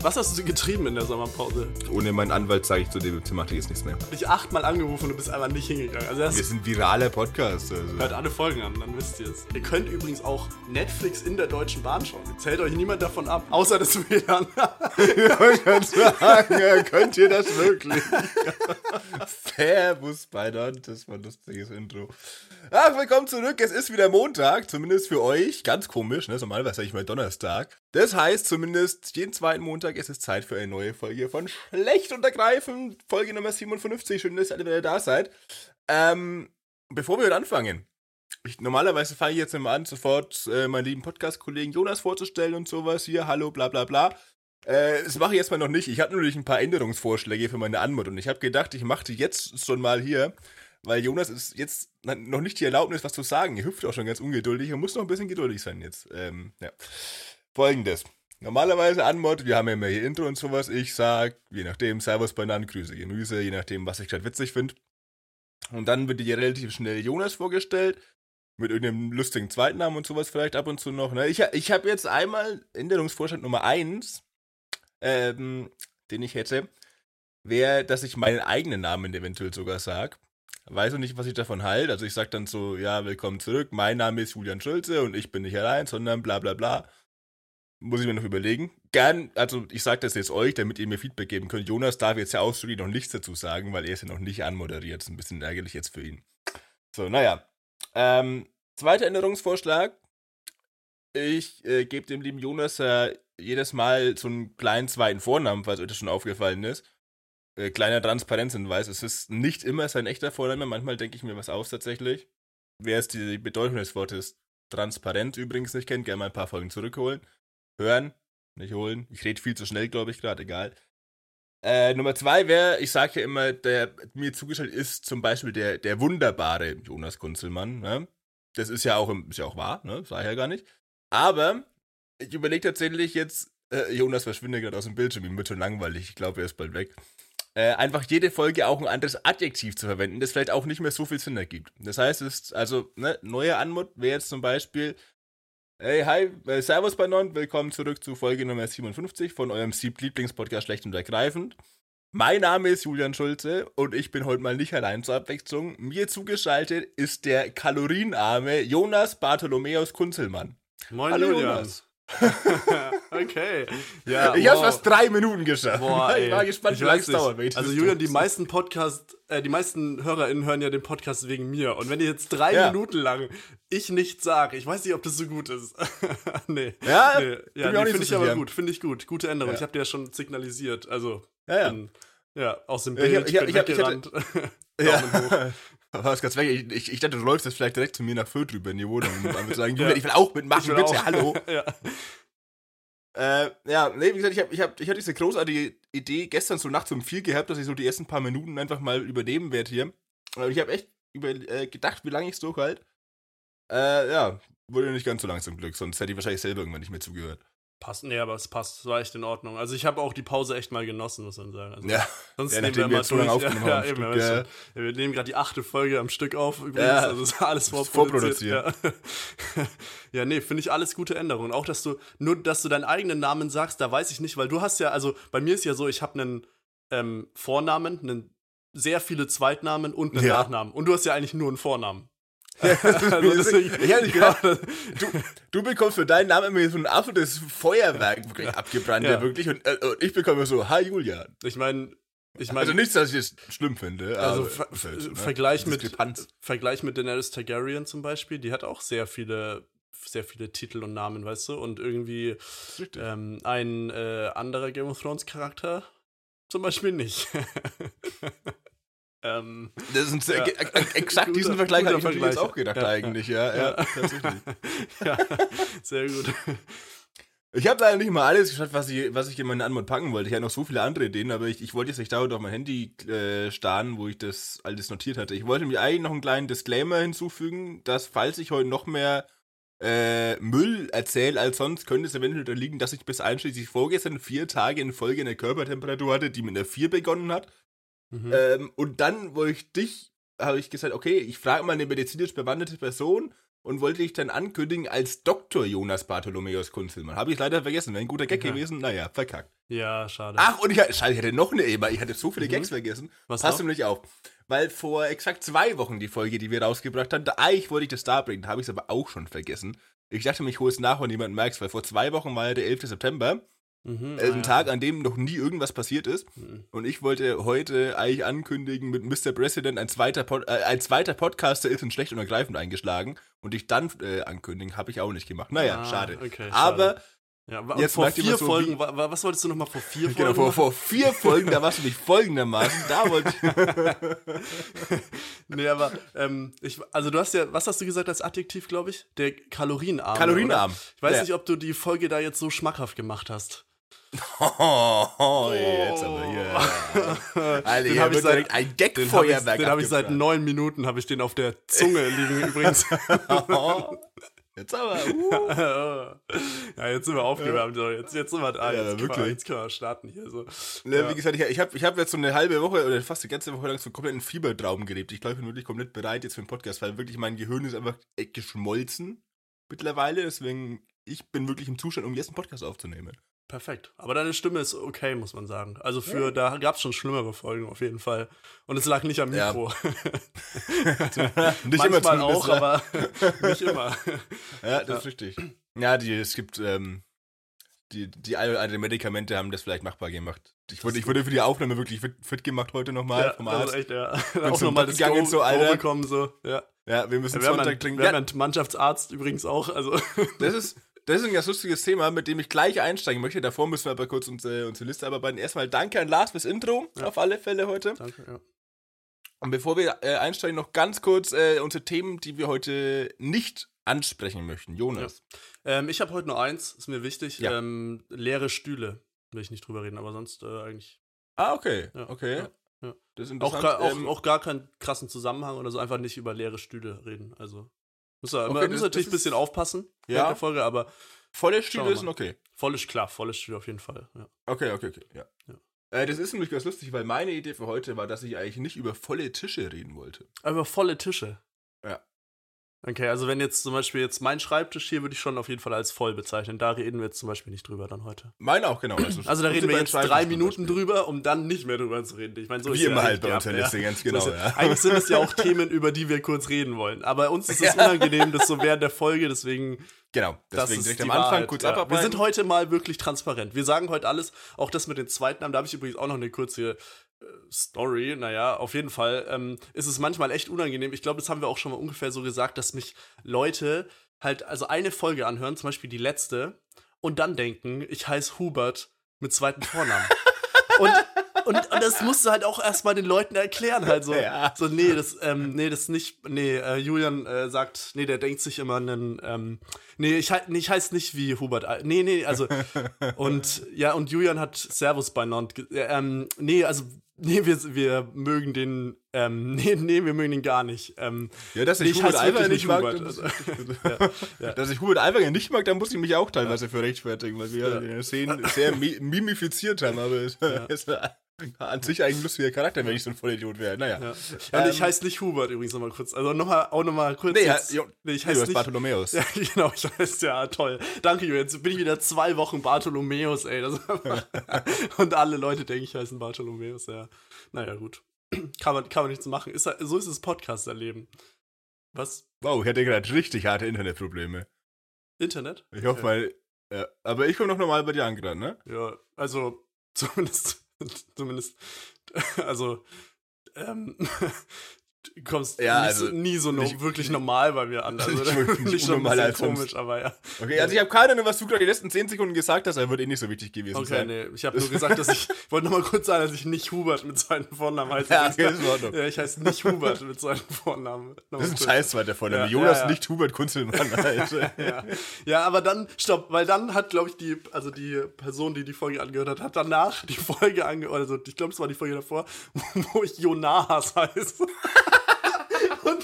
Was hast du getrieben in der Sommerpause? Ohne meinen Anwalt sage ich zu der Thematik jetzt nichts mehr. Ich habe dich 8-mal angerufen und du bist einfach nicht hingegangen. Also wir sind virale Podcasts. Also. Hört alle Folgen an, dann wisst ihr es. Ihr könnt übrigens auch Netflix in der Deutschen Bahn schauen. Zählt euch niemand davon ab, außer das WLAN. Ich wollte sagen, könnt ihr das wirklich? Servus bei Dante, das war ein lustiges Intro. Ach, willkommen zurück. Es ist wieder Montag, zumindest für euch. Ganz komisch, ne? Normalerweise sage ich mal Donnerstag. Das heißt zumindest jeden zweiten Montag ist es Zeit für eine neue Folge von Schlecht und Ergreifend, Folge Nummer 57. Schön, dass ihr alle wieder da seid. Bevor wir heute anfangen, normalerweise fange ich jetzt immer an, sofort meinen lieben Podcast-Kollegen Jonas vorzustellen und sowas. Hier, hallo, bla bla bla. Das mache ich erstmal noch nicht. Ich hatte natürlich ein paar Änderungsvorschläge für meine Anmod und ich habe gedacht, ich mache die jetzt schon mal hier. Weil Jonas ist jetzt noch nicht die Erlaubnis, was zu sagen. Er hüpft auch schon ganz ungeduldig und muss noch ein bisschen geduldig sein jetzt. Ja. Folgendes. Normalerweise Anmod, wir haben ja immer hier Intro und sowas. Ich sag, je nachdem, Servus, Bananen, Grüße, Gemüse, je nachdem, was ich gerade witzig finde. Und dann wird dir relativ schnell Jonas vorgestellt. Mit irgendeinem lustigen Zweitnamen und sowas vielleicht ab und zu noch. Ne? Ich habe jetzt einmal Änderungsvorschlag Nummer 1, den ich hätte, wäre, dass ich meinen eigenen Namen eventuell sogar sage. Weiß noch nicht, was ich davon halte. Also ich sag dann so, ja, willkommen zurück, mein Name ist Julian Schulze und ich bin nicht allein, sondern bla bla bla. Muss ich mir noch überlegen. Gern, also ich sag das jetzt euch, damit ihr mir Feedback geben könnt. Jonas darf jetzt ja ausdrücklich noch nichts dazu sagen, weil er ist ja noch nicht anmoderiert. Ist ein bisschen ärgerlich jetzt für ihn. So, naja. Zweiter Änderungsvorschlag. Ich gebe dem lieben Jonas jedes Mal so einen kleinen zweiten Vornamen, falls euch das schon aufgefallen ist. Kleiner Transparenzhinweis, es ist nicht immer sein echter Vorname, manchmal denke ich mir was aus tatsächlich. Wer es die Bedeutung des Wortes transparent übrigens nicht kennt, gerne mal ein paar Folgen zurückholen. Hören, nicht holen. Ich rede viel zu schnell, glaube ich, gerade, egal. Nummer 2 wäre, ich sage ja immer, der mir zugestellt ist zum Beispiel der wunderbare Jonas Kunzelmann. Ne? Das ist ja auch, wahr, ne? Sage ich ja gar nicht. Aber ich überlege tatsächlich jetzt, Jonas verschwindet gerade aus dem Bildschirm, ihm wird schon langweilig, ich glaube, er ist bald weg. Einfach jede Folge auch ein anderes Adjektiv zu verwenden, das vielleicht auch nicht mehr so viel Sinn ergibt. Das heißt, es ist, also, ne, neue Anmod wäre jetzt zum Beispiel, hey, hi, servus bei Non, willkommen zurück zu Folge Nummer 57 von eurem Lieblingspodcast Schlecht und Ergreifend. Mein Name ist Julian Schulze und ich bin heute mal nicht allein zur Abwechslung. Mir zugeschaltet ist der kalorienarme Jonas Bartholomäus Kunzelmann. Moin, hallo Jonas. Okay. Ja, ich hab's fast 3 Minuten geschafft. Boah, ich war gespannt, wie lange es dauert. Also Julian, die meisten HörerInnen hören ja den Podcast wegen mir. Und wenn ihr jetzt 3 Minuten lang ich nichts sage, ich weiß nicht, ob das so gut ist. Nee. Ja, nee. Ja, nee, finde ich aber gut. Finde ich gut. Gute Änderung. Ja. Ich habe dir ja schon signalisiert. Also, ja. Ja, aus dem Bild. Ich bin weggerannt. Ja. Ich dachte, du läufst jetzt vielleicht direkt zu mir nach Föhr drüber in die Wohnung und dann sagen, Julian, ich will auch mitmachen, bitte, auch. Hallo. Wie gesagt, ich hatte diese großartige Idee gestern so nachts um 4 gehabt, dass ich so die ersten paar Minuten einfach mal übernehmen werde hier. Und ich habe echt gedacht, wie lange ich es durchhalte. Wurde nicht ganz so lang zum Glück, sonst hätte ich wahrscheinlich selber irgendwann nicht mehr zugehört. Passt, nee, aber es passt, war echt in Ordnung. Also ich habe auch die Pause echt mal genossen, muss man sagen. Also, ja, sonst nehmen wir mal durch. Wir nehmen gerade die 8. Folge am Stück auf übrigens, also ist alles vorproduziert. Ja, nee, finde ich alles gute Änderungen. Auch, dass du deinen eigenen Namen sagst, da weiß ich nicht, weil du hast ja, also bei mir ist ja so, ich habe einen Vornamen, sehr viele Zweitnamen und einen Nachnamen. Und du hast ja eigentlich nur einen Vornamen. Ja, also deswegen, ich hätte nicht gedacht, du bekommst für deinen Namen immer so ein absolutes Feuerwerk abgebrannt, wirklich. Und ich bekomme so, hi Julian. Ich meine, also nichts, dass ich es schlimm finde. Also Vergleich mit Daenerys Targaryen zum Beispiel, die hat auch sehr viele Titel und Namen, weißt du? Und irgendwie ein anderer Game of Thrones Charakter zum Beispiel nicht. Das ist exakt diesen Vergleich habe ich mir jetzt auch gedacht eigentlich, tatsächlich. Ja, sehr gut. Ich habe leider nicht mal alles geschafft, was ich in meine Anmod packen wollte. Ich hatte noch so viele andere Ideen, aber ich wollte jetzt nicht dauernd auf mein Handy starren, wo ich das alles notiert hatte. Ich wollte mir eigentlich noch einen kleinen Disclaimer hinzufügen, dass, falls ich heute noch mehr Müll erzähle als sonst, könnte es eventuell daran liegen, dass ich bis einschließlich vorgestern 4 Tage in Folge eine Körpertemperatur hatte, die mit einer 4 begonnen hat. Mhm. Und dann habe ich gesagt, okay, ich frage mal eine medizinisch bewanderte Person und wollte ich dann ankündigen als Dr. Jonas Bartholomäus Kunzelmann. Habe ich leider vergessen. Wäre ein guter Gag gewesen. Naja, verkackt. Ja, schade. Ach, und ich hatte noch eine E-Mail. Ich hatte so viele Gags vergessen. Was passt nämlich auf. Weil vor exakt 2 Wochen die Folge, die wir rausgebracht haben, eigentlich wollte ich das da bringen, da habe ich es aber auch schon vergessen. Ich dachte mir, ich hole es nach, wenn niemand merkt, weil vor 2 Wochen war ja der 11. September. Ein Tag, an dem noch nie irgendwas passiert ist. Und ich wollte heute eigentlich ankündigen mit Mr. President, ein zweiter Podcaster ist in Schlecht und Ergreifend eingeschlagen. Und ich dann ankündigen, habe ich auch nicht gemacht. Naja, schade. Okay, aber schade. Ja, jetzt vor 4 Folgen, so was wolltest du nochmal vor 4 Folgen? Genau, vor 4 Folgen, da warst du nicht folgendermaßen, da wollte ich... Nee, aber, du hast ja, was hast du gesagt als Adjektiv, glaube ich? Der Kalorienarm. Kalorienarm. Oder? Ich weiß nicht, ob du die Folge da jetzt so schmackhaft gemacht hast. Oh, jetzt aber hier. Alter, hier wird direkt ein Gag-Feuerwerk. Den habe ich seit 9 Minuten, habe ich den auf der Zunge liegen übrigens. Jetzt aber. Ja, jetzt sind wir aufgewärmt. Jetzt sind wir da. Ja, jetzt können wir starten hier. So. Ja, wie gesagt, ich hab jetzt so eine halbe Woche oder fast die ganze Woche lang so komplett in Fiebertraum gelebt. Ich glaube, ich bin wirklich komplett bereit jetzt für den Podcast, weil wirklich mein Gehirn ist einfach geschmolzen mittlerweile. Deswegen, ich bin wirklich im Zustand, um jetzt einen Podcast aufzunehmen. Perfekt. Aber deine Stimme ist okay, muss man sagen. Also da gab es schon schlimmere Folgen auf jeden Fall. Und es lag nicht am Mikro. Ja. Nicht manchmal immer auch, aber nicht immer. Ja, das ist richtig. Ja, es gibt die alten Medikamente haben das vielleicht machbar gemacht. Ich wurde für die Aufnahme wirklich fit gemacht heute nochmal. Ja, vom Arzt. Also echt, ja. Auch nochmal das Go bekommen, so. Ja, wir müssen Sonntag trinken. Wir haben einen Mannschaftsarzt übrigens auch. Also. Das ist ein ganz lustiges Thema, mit dem ich gleich einsteigen möchte. Davor müssen wir aber kurz unsere Liste abarbeiten. Erstmal danke an Lars fürs Intro, auf alle Fälle heute. Danke, ja. Und bevor wir einsteigen, noch ganz kurz unsere Themen, die wir heute nicht ansprechen möchten. Jonas. Ja. Ich habe heute nur eins, ist mir wichtig. Ja. Leere Stühle, will ich nicht drüber reden, aber sonst eigentlich... Ah, okay. Ja. Okay. Ja. Ja. Das ist auch gar keinen krassen Zusammenhang oder so, einfach nicht über leere Stühle reden, also... Man muss natürlich ein bisschen aufpassen während der Folge, aber volle Stühle ist okay. Volle Stühle auf jeden Fall. Ja. Okay. Ja. Das ist nämlich ganz lustig, weil meine Idee für heute war, dass ich eigentlich nicht über volle Tische reden wollte. Über volle Tische? Ja. Okay, also wenn jetzt zum Beispiel mein Schreibtisch hier, würde ich schon auf jeden Fall als voll bezeichnen. Da reden wir jetzt zum Beispiel nicht drüber dann heute. Meine auch, genau. Also da reden wir jetzt 3 Minuten drüber, um dann nicht mehr drüber zu reden. Ich meine, so wie ist immer ja halt bei uns der Liste, ganz genau. So ja. Eigentlich sind es ja auch Themen, über die wir kurz reden wollen. Aber uns ist es unangenehm, das so während der Folge, deswegen... Genau, deswegen direkt am Anfang kurz abarbeiten. Wir sind heute mal wirklich transparent. Wir sagen heute alles, auch das mit den Zweitnamen, da habe ich übrigens auch noch eine kurze... Story, naja, auf jeden Fall ist es manchmal echt unangenehm. Ich glaube, das haben wir auch schon mal ungefähr so gesagt, dass mich Leute halt eine Folge anhören, zum Beispiel die letzte, und dann denken, ich heiße Hubert mit zweiten Vornamen. Und das musst du halt auch erstmal den Leuten erklären, halt so. Ja. So, Julian sagt, der denkt sich immer einen, ich heiße nicht wie Hubert, und Julian hat Servus bei Nant, wir mögen den, wir mögen den gar nicht. Dass ich Hubert Alverde nicht mag, dass ich Hubert Alverde nicht mag, da muss ich mich auch teilweise für rechtfertigen, weil wir die Szenen sehr mimifiziert haben, aber an sich eigentlich ein lustiger Charakter, wenn ich so ein Vollidiot wäre. Naja. Ja. Ich heiße nicht Hubert übrigens nochmal kurz. Also nochmal kurz. Ich heiße nicht Bartholomäus. Ja, genau, ich weiß, toll. Danke, Julian. Jetzt bin ich wieder 2 Wochen Bartholomäus, ey. Und alle Leute denken, ich heiße Bartholomäus, ja. Naja, gut. Kann man nichts machen. So ist das Podcasterleben. Was? Wow, ich hatte gerade richtig harte Internetprobleme. Internet? Ich hoffe mal. Ja. Aber ich komme noch normal bei dir an gerade, ne? Ja, also zumindest, also, du kommst nie so wirklich normal bei mir an. Also, nicht so komisch, aber ja. Okay, also ich habe keine Ahnung, was du gerade die letzten 10 Sekunden gesagt hast, aber wird nicht so wichtig gewesen sein. Okay, nee, ich habe nur gesagt, ich wollte nochmal kurz sagen, dass ich nicht Hubert mit seinen Vornamen heiße. Ja, okay, ist in Ordnung. Ja, ich heiße nicht Hubert mit seinen Vornamen. Das ist ein scheiß zweiter Vorname. Jonas nicht Hubert Kunzelmann, Alter. Ja, aber dann, stopp, weil dann hat, glaube ich, die Person, die Folge angehört hat, danach die Folge angehört, also ich glaube, es war die Folge davor, wo ich Jonas heiße.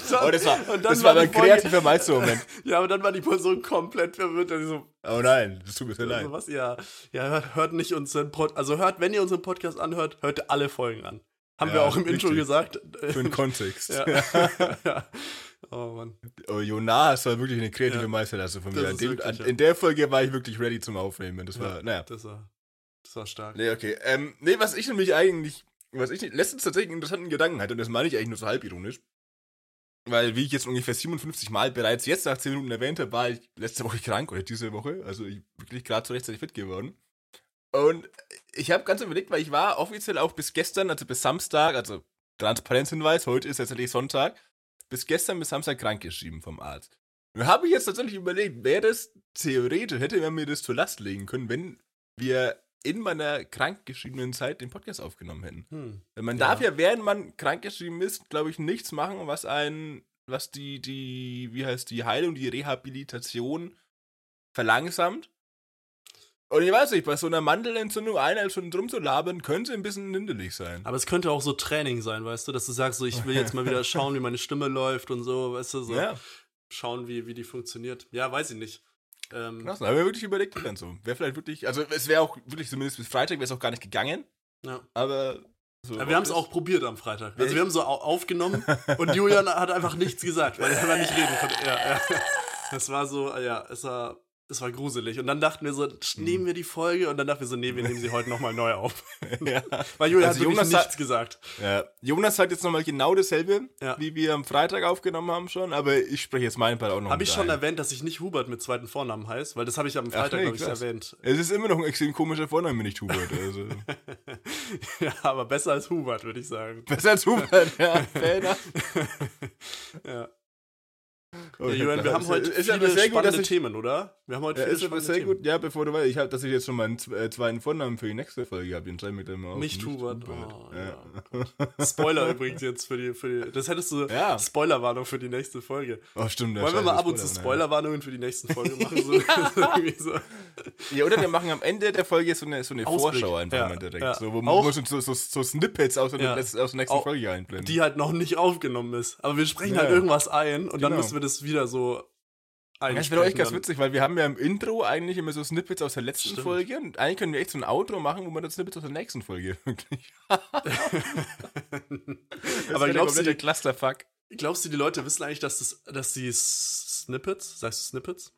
Das war ein kreativer Meistermoment. Ja, aber dann war die Person komplett verwirrt. Also oh nein, das tut mir sehr leid. Was? Ja, hört nicht unseren Podcast. Also wenn ihr unseren Podcast anhört, hört alle Folgen an. Haben wir auch im Intro gesagt. Für den Kontext. Ja. Oh Mann. Oh, Jonas war wirklich eine kreative Meisterleistung von mir. In der Folge war ich wirklich ready zum Aufnehmen. Das war, Das war stark. Nee, okay. Was ich nämlich eigentlich, letztens tatsächlich einen interessanten Gedanken hatte, und das meine ich eigentlich nur so halbironisch, weil, wie ich jetzt ungefähr 57 Mal bereits jetzt nach 10 Minuten erwähnt habe, war ich letzte Woche krank oder diese Woche, also ich wirklich gerade so rechtzeitig fit geworden. Und ich habe ganz überlegt, weil ich war offiziell auch bis gestern, also bis Samstag, also Transparenzhinweis, heute ist tatsächlich Sonntag, bis gestern bis Samstag krank geschrieben vom Arzt. Und habe ich jetzt tatsächlich überlegt, wäre das theoretisch, hätte man mir das zur Last legen können, wenn wir in meiner krankgeschriebenen Zeit den Podcast aufgenommen hätten. Man darf ja, während man krankgeschrieben ist, glaube ich, nichts machen, was die Heilung, die Rehabilitation verlangsamt. Und ich weiß nicht, bei so einer Mandelentzündung eineinhalb Stunden drum zu labern, könnte ein bisschen hinderlich sein. Aber es könnte auch so Training sein, weißt du, dass du sagst, so, ich will jetzt mal wieder schauen, wie meine Stimme läuft und so, weißt du, so schauen, wie die funktioniert. Ja, weiß ich nicht. Krass, aber wirklich überlegt dann so. Wäre vielleicht wirklich, also es wäre auch wirklich, zumindest bis Freitag wäre es auch gar nicht gegangen. Ja. Aber so, aber wir haben es auch probiert am Freitag. Also wir haben so aufgenommen und Julian hat einfach nichts gesagt, weil er einfach nicht reden konnte. Ja. Das war so, es war gruselig. Und dann dachten wir so, nehmen wir die Folge, und dann dachten wir so, nee, wir nehmen sie heute nochmal neu auf. Weil Julian hat wirklich nichts gesagt. Ja. Jonas sagt jetzt nochmal genau dasselbe, wie wir am Freitag aufgenommen haben schon, aber ich spreche jetzt meinen Part auch nochmal. Habe ich schon erwähnt, dass ich nicht Hubert mit zweiten Vornamen heiße? Weil das habe ich am Freitag, glaube ich, erwähnt. Es ist immer noch ein extrem komischer Vorname, nicht Hubert. Also. Ja, aber besser als Hubert, würde ich sagen. Besser als Hubert, ja. Ja. Ja, Julian, wir haben heute viele spannende Themen, oder? Wir haben heute viele spannende Themen. Gut. Ja, bevor du weißt, dass ich jetzt schon meinen zweiten Vornamen für die nächste Folge habe, den schreibe ich dann mal auf. Nicht Hubert. Oh, ja. Spoiler übrigens jetzt für die. Das hättest du. Ja. Spoilerwarnung für die nächste Folge. Oh, stimmt. Wollen wir mal ab und zu Spoilerwarnungen für die nächsten Folge machen? So Ja, oder wir machen am Ende der Folge so eine Vorschau einfach mal direkt. Ja. So, wo man so Snippets aus der nächsten Folge einblenden. Die halt noch nicht aufgenommen ist. Aber wir sprechen halt irgendwas ein und dann müssen wir das wieder so einsprechen. Das wäre doch echt ganz witzig, weil wir haben ja im Intro eigentlich immer so Snippets aus der letzten Folge, und eigentlich können wir echt so ein Outro machen, wo man dann Snippets aus der nächsten Folge wirklich. Aber glaubst du, die Leute wissen eigentlich, dass die Snippets, sagst du Snippets?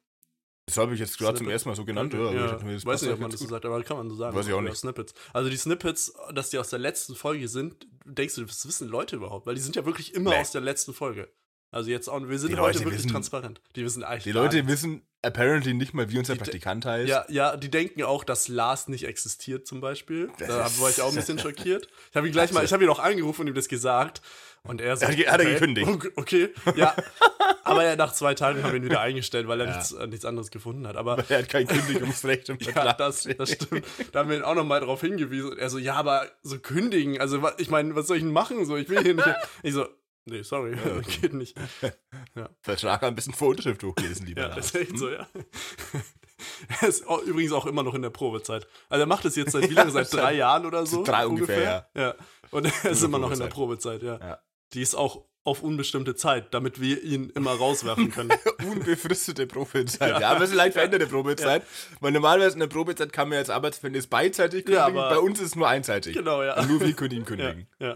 Das habe ich jetzt gerade zum ersten Mal so genannt. Ja. Ich weiß nicht, ob man das so sagt, aber kann man so sagen. Weiß ich auch nicht. Snippets. Also die Snippets, dass die aus der letzten Folge sind, denkst du, das wissen Leute überhaupt? Weil die sind ja wirklich immer aus der letzten Folge. Also jetzt auch, wir sind heute wirklich transparent. Die wissen eigentlich. Die Leute wissen apparently nicht mal, wie unser Praktikant heißt. Ja, die denken auch, dass Lars nicht existiert zum Beispiel. Da war ich auch ein bisschen schockiert. Ich habe ihn noch angerufen und ihm das gesagt. Und er sagt, hat er gekündigt. Okay, ja. Aber nach 2 Tagen haben wir ihn wieder eingestellt, weil er nichts anderes gefunden hat. Aber er hat kein Kündigungsrecht im Vertrag. Ja, das stimmt. Da haben wir ihn auch nochmal drauf hingewiesen. Und er so, ja, aber so kündigen. Also ich meine, was soll ich denn machen? So, ich will hier nicht. Ich so, nee, sorry, geht nicht. Ja. Verschlag ein bisschen vor Unterschrift hochlesen, lieber Lars. Das ist echt so, ja. Er ist übrigens auch immer noch in der Probezeit. Also er macht das jetzt seit wie lange? Seit 3 Jahren oder so? 3 ungefähr, ja. Und er ist immer noch in der Probezeit, ja. Die ist auch auf unbestimmte Zeit, damit wir ihn immer rauswerfen können. Unbefristete Probezeit. Ja, aber es ist leicht veränderte Probezeit. Ja. Weil normalerweise in der Probezeit kann man als Arbeitsverhältnis beidseitig kündigen, bei uns ist es nur einseitig. Genau, ja. Und nur wir können ihn kündigen. Ja.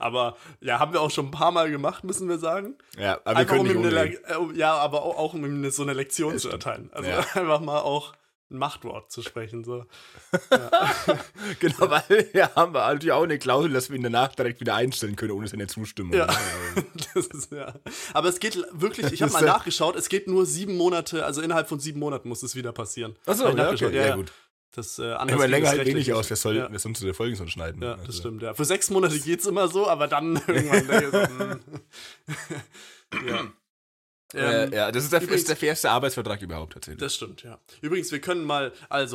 Aber haben wir auch schon ein paar Mal gemacht, müssen wir sagen. Ja, aber einfach, wir können aber auch um ihm so eine Lektion zu erteilen. Also einfach mal auch ein Machtwort zu sprechen. So. Genau, weil haben wir natürlich auch eine Klausel, dass wir ihn danach direkt wieder einstellen können, ohne seine Zustimmung. Ja. Das ist, aber es geht wirklich, ich habe mal nachgeschaut, es geht nur 7 Monate, also innerhalb von 7 Monaten muss es wieder passieren. Achso, okay. Ja, gut. Das, immer länger halt wenig aus, wir sollen zu der Folge so schneiden. Ja, das stimmt, ja. Für 6 Monate geht's immer so, aber dann irgendwann. Das ist übrigens der fairste Arbeitsvertrag überhaupt, tatsächlich. Das stimmt, ja. Übrigens, wir können mal, es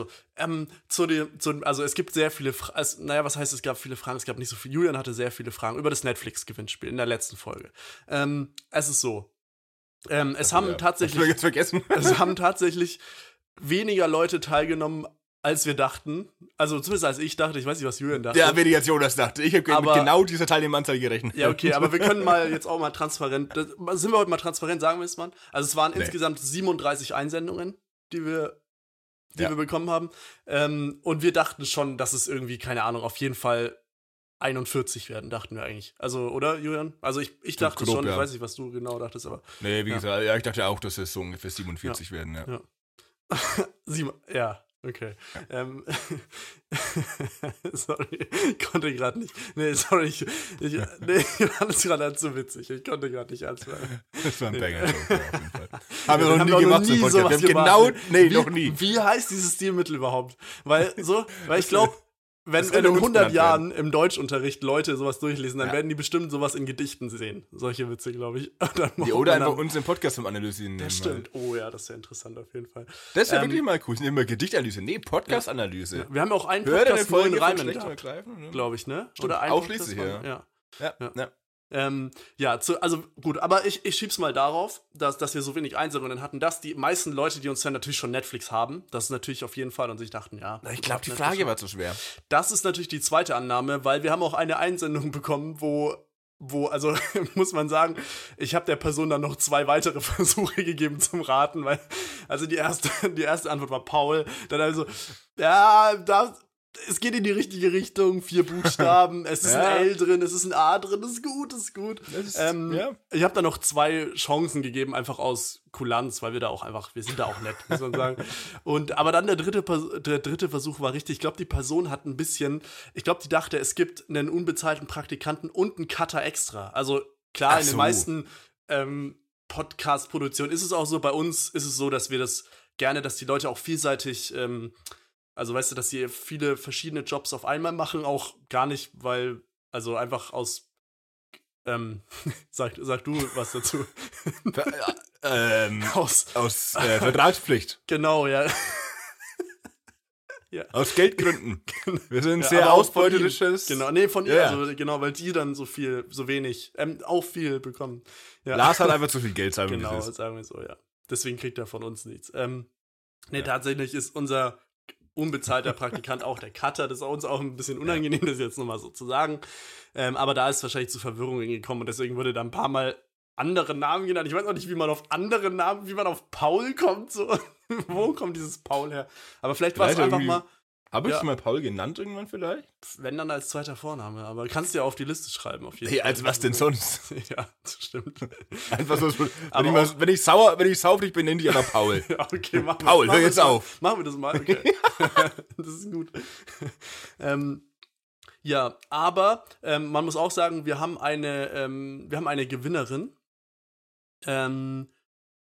gibt sehr viele Fragen, es gab viele Fragen, es gab nicht so viel. Julian hatte sehr viele Fragen über das Netflix-Gewinnspiel in der letzten Folge. Es ist so, es haben tatsächlich weniger Leute teilgenommen, als wir dachten, also zumindest als ich dachte, ich weiß nicht, was Julian dachte. Ja, weniger als Jonas dachte. Ich habe mit genau dieser Teilnehmeranzahl gerechnet. Ja, okay, aber wir können mal jetzt auch mal transparent, sagen wir es mal. Also es waren insgesamt 37 Einsendungen, die wir bekommen haben. Und wir dachten schon, dass es irgendwie, keine Ahnung, auf jeden Fall 41 werden, dachten wir eigentlich. Also, oder, Julian? Also, ich dachte grob, schon, ja. Ich weiß nicht, was du genau dachtest, aber... Nee, wie gesagt, ja, ich dachte auch, dass es so ungefähr 47 werden, ja. Ja, okay. Ja. Sorry, ich konnte gerade nicht. Nee, sorry, ich fand es gerade zu witzig. Ich konnte gerade nicht anfangen. Das war ein Banger. Auf jeden Fall. Haben wir noch nie gemacht. Noch nie. Wie heißt dieses Stilmittel überhaupt? Weil ich glaube... Wenn in 100 Jahren im Deutschunterricht Leute sowas durchlesen, dann werden die bestimmt sowas in Gedichten sehen. Solche Witze, glaube ich. Oder einfach uns im Podcast zum Analysieren nehmen. Das stimmt. Halt. Oh ja, das ist ja interessant auf jeden Fall. Das ist ja wirklich mal cool. Nehmen wir Gedichtanalyse. Nee, Podcast-Analyse. Ja. Wir haben ja auch einen Podcast nur in Reimen gehabt, glaube ich, ne? Stimmt. Oder ausschließlich, ja. Also gut, aber ich schieb's mal darauf, dass wir so wenig Einsendungen hatten, dass die meisten Leute, die uns hören, natürlich schon Netflix haben. Das ist natürlich auf jeden Fall und sich dachten, ja. Ich glaube, die Frage war zu schwer. Das ist natürlich die zweite Annahme, weil wir haben auch eine Einsendung bekommen, wo, also muss man sagen, ich habe der Person dann noch 2 weitere Versuche gegeben zum Raten, weil, also die erste Antwort war Paul, dann also, ja, das... Es geht in die richtige Richtung, 4 Buchstaben, es ist ein L drin, es ist ein A drin, es ist gut. Ich habe da noch 2 Chancen gegeben, einfach aus Kulanz, weil wir sind da auch nett, muss man sagen. Aber dann der dritte Versuch war richtig. Ich glaube, die Person hat die dachte, es gibt einen unbezahlten Praktikanten und einen Cutter extra. Also klar, in den meisten Podcast-Produktionen ist es auch so, bei uns ist es so, dass wir das gerne, dass die Leute auch vielseitig... Also weißt du, dass sie viele verschiedene Jobs auf einmal machen, auch gar nicht, weil, also einfach aus, sag du was dazu. Aus Vertragspflicht. Genau, ja. Ja. Aus Geldgründen. Wir sind sehr ausbeuterisches. Genau, nee, von ihr, also genau, weil die dann so wenig, auch viel bekommen. Ja. Lars hat einfach zu viel Geld, sagen wir so. Genau, sagen wir so, ja. Deswegen kriegt er von uns nichts. Tatsächlich ist unser unbezahlter Praktikant, auch der Cutter, das ist uns auch ein bisschen unangenehm, das jetzt nochmal so zu sagen. Aber da ist wahrscheinlich zu Verwirrungen gekommen und deswegen wurde da ein paar Mal andere Namen genannt. Ich weiß auch nicht, wie man auf Paul kommt. So. Wo kommt dieses Paul her? Aber vielleicht war es einfach mal... Habe ich mal Paul genannt irgendwann vielleicht? Wenn dann als zweiter Vorname, aber kannst du ja auf die Liste schreiben auf jeden Fall. Als was denn sonst? Ja, das stimmt. Einfach so, wenn ich sauer auf dich bin, nenne ich einfach Paul. Ja, okay, mach Paul, hör jetzt auf. Machen wir das mal, okay. Das ist gut. Man muss auch sagen, wir haben eine Gewinnerin.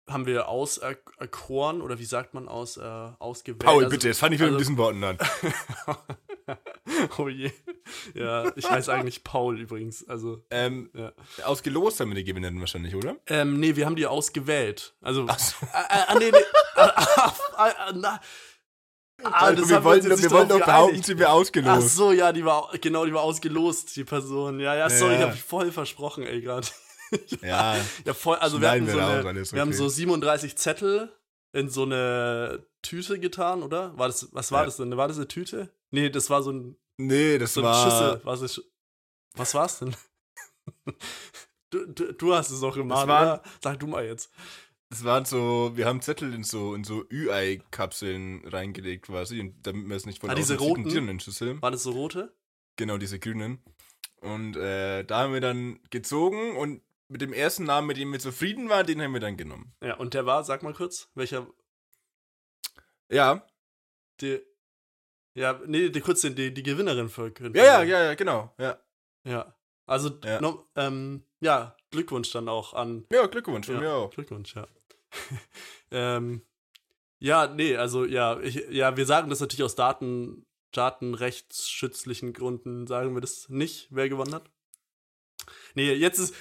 Haben wir auserkoren oder wie sagt man ausgewählt? Paul, also, bitte, jetzt fand ich wieder mit diesen Worten an. Oh je. Ja, ich heiße eigentlich Paul übrigens. Also, ausgelost haben wir die Gewinnerin wahrscheinlich, oder? Nee, wir haben die ausgewählt. Also, ach so. Wir wollten doch behaupten, sie wäre ausgelost. Ach so, ja, die war ausgelost, die Person. Ja, sorry, ich hab mich voll versprochen, ey, gerade. Ja, voll, also wir haben so 37 Zettel in so eine Tüte getan, oder? Was war das denn? War das eine Tüte? Nee, das war so ein... Nee, das so war... Schüssel. Was war's denn? Du hast es doch gemacht, oder? Sag du mal jetzt. Es waren so... Wir haben Zettel in so Ü-Ei-Kapseln reingelegt quasi, und damit wir es nicht von außen roten Tieren in Schüsseln. Waren das so rote? Genau, diese grünen. Und da haben wir dann gezogen und mit dem ersten Namen, mit dem wir zufrieden waren, den haben wir dann genommen. Ja, und der war, sag mal kurz, welcher? Ja. Die Gewinnerin verkünden. Ja, genau. Ja. Ja. Also, ja. Glückwunsch dann auch an. Ja, Glückwunsch, von mir auch. Glückwunsch, ja. Wir sagen das natürlich aus datenrechtsschützlichen Gründen, sagen wir das nicht, wer gewonnen hat. Nee, jetzt sind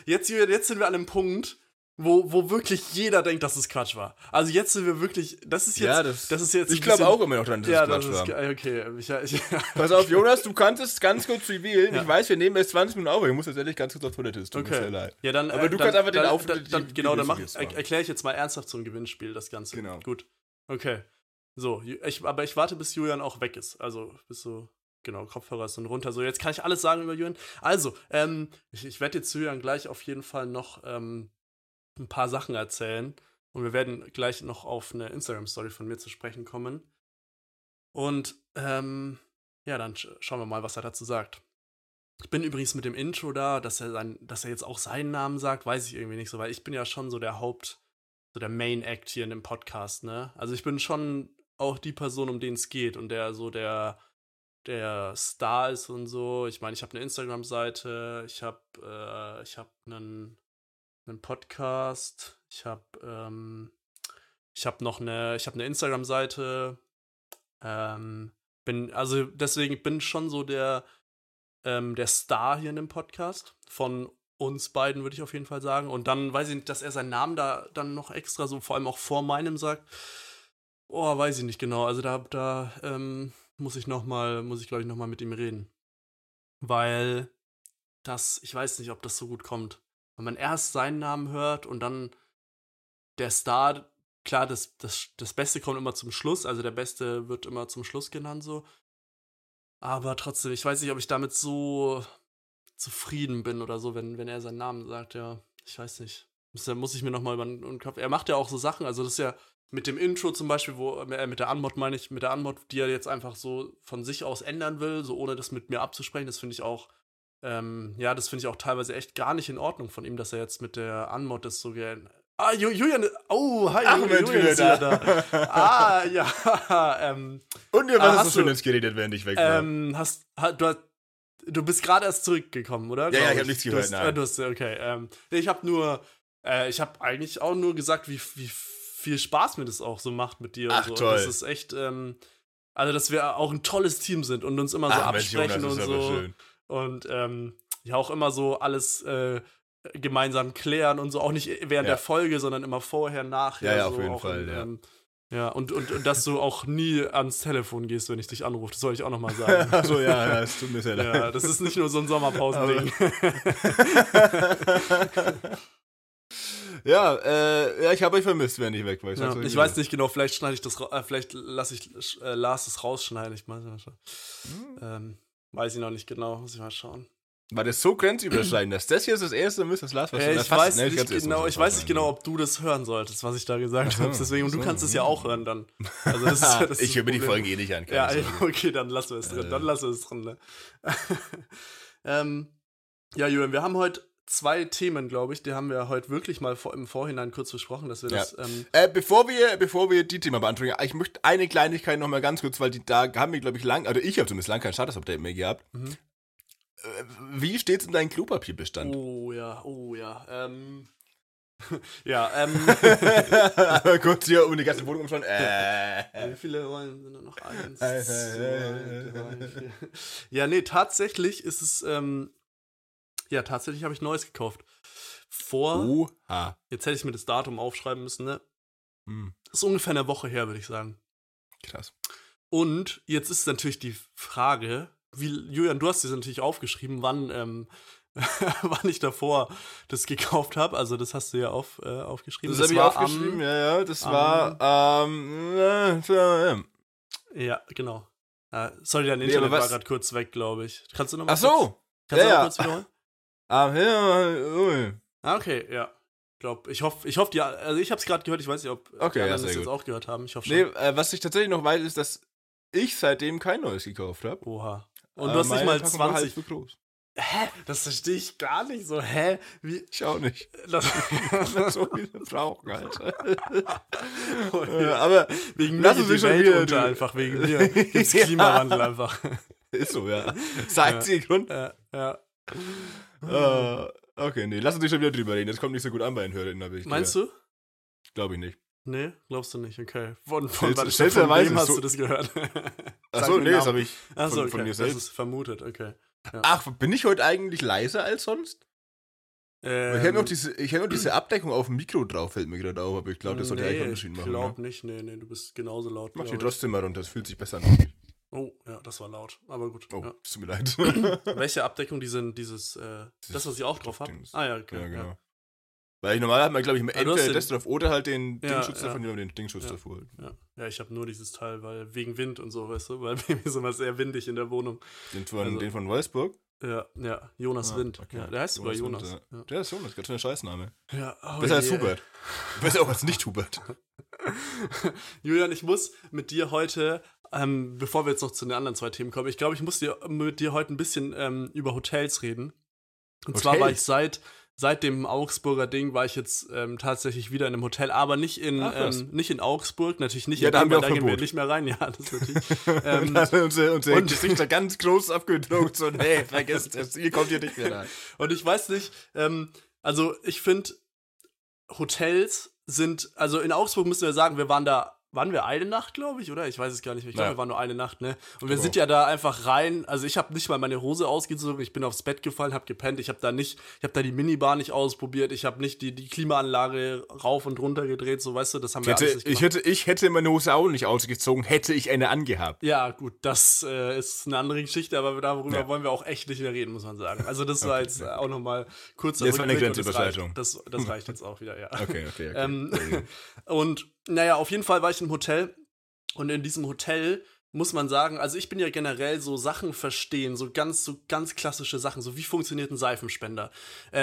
wir an einem Punkt, wo wirklich jeder denkt, dass es Quatsch war. Also jetzt sind wir wirklich, das ist jetzt. Ich glaube auch immer noch dran, dass es Quatsch war. Pass auf, Jonas, du kannst es ganz kurz revealen. Ja. Ich weiß, wir nehmen jetzt 20 Minuten auf, ich muss jetzt ehrlich ganz kurz auf Toilette, es tut mir sehr leid. Ja, dann, aber du kannst einfach den Aufwand. Genau, erkläre ich jetzt mal ernsthaft zum Gewinnspiel das Ganze. Genau. Gut, okay. So, ich warte, bis Julian auch weg ist. Also, bis so, genau, Kopfhörer ist dann runter. So, jetzt kann ich alles sagen über Julian. Also, ich werde jetzt Julian gleich auf jeden Fall noch ein paar Sachen erzählen. Und wir werden gleich noch auf eine Instagram-Story von mir zu sprechen kommen. Und, dann schauen wir mal, was er dazu sagt. Ich bin übrigens mit dem Intro da, dass er jetzt auch seinen Namen sagt, weiß ich irgendwie nicht so, weil ich bin ja schon so der der Main Act hier in dem Podcast, ne? Also ich bin schon auch die Person, um den es geht und der so der Star ist und so. Ich meine, ich habe eine Instagram-Seite, ich habe einen Podcast, ich habe eine Instagram-Seite, deswegen bin schon so der Star hier in dem Podcast von uns beiden, würde ich auf jeden Fall sagen. Und dann weiß ich nicht, dass er seinen Namen da dann noch extra so vor allem auch vor meinem sagt. Oh, weiß ich nicht genau. Also da muss ich glaube ich nochmal mit ihm reden. Weil ich weiß nicht, ob das so gut kommt. Wenn man erst seinen Namen hört und dann der Star, klar, das Beste kommt immer zum Schluss, also der Beste wird immer zum Schluss genannt so. Aber trotzdem, ich weiß nicht, ob ich damit so zufrieden bin oder so, wenn er seinen Namen sagt, ja, ich weiß nicht. Da muss ich mir nochmal über den Kopf. Er macht ja auch so Sachen, also das ist ja mit dem Intro zum Beispiel, mit der Anmod, die er jetzt einfach so von sich aus ändern will, so ohne das mit mir abzusprechen, das finde ich auch, das finde ich auch teilweise echt gar nicht in Ordnung von ihm, dass er jetzt mit der Anmod das so gerne. Ah, Julian, oh, hi, Julian ist wieder da. Ah, ja. Und über was hast du Schönes geredet, während ich weg war? Du bist gerade erst zurückgekommen, oder? Ja, ich habe nichts gehört, nein. Okay. Ich habe eigentlich auch nur gesagt, wie viel Spaß mir das auch so macht mit dir. Ach, und so. Toll. Und das ist echt, dass wir auch ein tolles Team sind und uns immer so absprechen Mensch, Jonas, und so. Schön. Und ja, auch immer so alles gemeinsam klären und so, auch nicht während der Folge, sondern immer vorher, nachher. Ja, so auf jeden Fall, und dass du auch nie ans Telefon gehst, wenn ich dich anrufe, das soll ich auch nochmal sagen. Also ja, das tut mir sehr leid. Ja, das ist nicht nur so ein Sommerpausending. Ich habe euch vermisst, wenn ich weg war. Ich weiß nicht genau, vielleicht schneide ich das vielleicht lasse ich Lars das rausschneiden. Ich meine, weiß ich noch nicht genau, muss ich mal schauen. War das so grenzüberschreitend, dass das hier ist das erste Mist, das Last, was du Ich weiß nicht genau, ob du das hören solltest, was ich da gesagt habe. Deswegen, und du kannst es ja auch hören dann. Also das ich höre mir die Folgen eh nicht an. Ja, okay, dann lassen wir es drin. Dann lassen wir es drin, ne? Julian, wir haben heute zwei Themen, glaube ich. Die haben wir heute wirklich mal im Vorhinein kurz besprochen, dass wir das... Bevor wir die Themen beantworten, ich möchte eine Kleinigkeit noch mal ganz kurz, weil da haben wir, glaube ich, ich habe zumindest lang kein Status-Update mehr gehabt. Mhm. Wie steht's in deinem Klopapierbestand? Oh ja. Kurz hier um die ganze Wohnung umschauen. Wie viele Rollen sind da noch? 1, 2, 3, 4. Ja, nee, tatsächlich ist es, tatsächlich habe ich Neues gekauft. Jetzt hätte ich mir das Datum aufschreiben müssen, ne? Hm. Das ist ungefähr eine Woche her, würde ich sagen. Krass. Und jetzt ist natürlich die Frage... Julian, du hast dir natürlich aufgeschrieben, wann ich davor das gekauft habe. Also das hast du ja aufgeschrieben. Das habe ich aufgeschrieben, Das war ja, genau. Sorry, dein Internet war gerade kurz weg, glaube ich. Kannst du nochmal kurz wiederholen? Okay, ja. Ich hoffe, also ich habe es gerade gehört, ich weiß nicht, ob die anderen das jetzt auch gehört haben. Ich hoffe schon. Nee, was ich tatsächlich noch weiß, ist, dass ich seitdem kein neues gekauft habe. Oha. Und du hast nicht mal 20. Hä? Das verstehe ich gar nicht so. Hä? Wie? Ich auch nicht. Das so viele brauchen, Alter. Aber wegen mir geht die Welt unter einfach. Wegen mir gibt's Klimawandel einfach. Ist so, ja. Das einzige Grund. Okay, nee. Lass uns nicht schon wieder drüber reden. Das kommt nicht so gut an bei den HörerInnen, habe ich gehört. Meinst du? Glaube ich nicht. Nee, glaubst du nicht, okay. Von wem hast du das gehört? Achso, nee, das habe ich von mir selbst. Das ist vermutet, okay. Ja. Ach, bin ich heute eigentlich leiser als sonst? Ich habe noch diese Abdeckung auf dem Mikro drauf, fällt mir gerade auf, aber ich glaube, das sollte eigentlich einen Unterschied machen. Ich glaube nicht, nee, du bist genauso laut. Mach die trotzdem mal runter, das fühlt sich besser an. Oh, ja, das war laut, aber gut. Oh, ja. Tut mir leid. Welche Abdeckung, die sind dieses, das, was ich auch drauf habe? Ah ja, okay, ja, genau. Ja. Weil normal hat man, glaube ich, entweder das drauf oder halt den Dingschutz davon, über den Dingschutz davor halt. Ja, ich habe nur dieses Teil, weil wegen Wind und so, weißt du, weil mir ist immer sehr windig in der Wohnung. Den von Wolfsburg? Ja, Jonas Wind. Okay. Ja, der heißt sogar Jonas. Wind, ja. Der ist Jonas, ganz schön der Scheißname. Ja, besser als Hubert. Besser auch als nicht Hubert. Julian, ich muss mit dir heute Bevor wir jetzt noch zu den anderen zwei Themen kommen, ich glaube, ich muss mit dir heute ein bisschen über Hotels reden. Und Hotels? Zwar war ich seit dem Augsburger Ding war ich jetzt tatsächlich wieder in einem Hotel, aber nicht in Augsburg, natürlich nicht. Ja, da haben wir auch Verbot. Da gehen wir nicht mehr rein, ja, das natürlich. Da haben wir unsere Gesichter ganz groß abgedruckt, so, nee, vergesst es, ihr kommt hier nicht mehr rein. Und ich weiß nicht, also ich finde, Hotels sind, also in Augsburg müssen wir sagen, waren wir eine Nacht, glaube ich, oder? Ich weiß es gar nicht. Ich glaube, wir waren nur eine Nacht, ne? Und wir sind ja da einfach rein. Also ich habe nicht mal meine Hose ausgezogen. Ich bin aufs Bett gefallen, habe gepennt. Ich habe da die Minibar nicht ausprobiert. Ich habe nicht die Klimaanlage rauf und runter gedreht. So, weißt du, das haben wir alles nicht gemacht. Ich hätte meine Hose auch nicht ausgezogen, hätte ich eine angehabt. Ja, gut, das ist eine andere Geschichte, aber darüber wollen wir auch echt nicht mehr reden, muss man sagen. Also das war jetzt auch nochmal kurz. Das war eine Grenzüberschreitung. Das reicht jetzt auch wieder, ja. Okay. Und naja, auf jeden Fall war ich im Hotel und in diesem Hotel muss man sagen, also ich bin ja generell so Sachen verstehen, so ganz klassische Sachen, so wie funktioniert ein Seifenspender,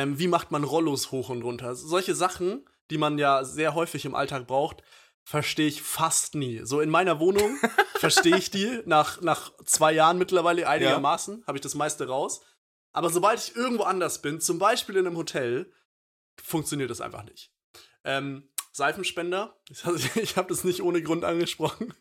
wie macht man Rollos hoch und runter, solche Sachen, die man ja sehr häufig im Alltag braucht, verstehe ich fast nie. So in meiner Wohnung verstehe ich die nach 2 Jahren mittlerweile einigermaßen, habe ich das meiste raus, aber sobald ich irgendwo anders bin, zum Beispiel in einem Hotel, funktioniert das einfach nicht. Seifenspender, ich habe das nicht ohne Grund angesprochen.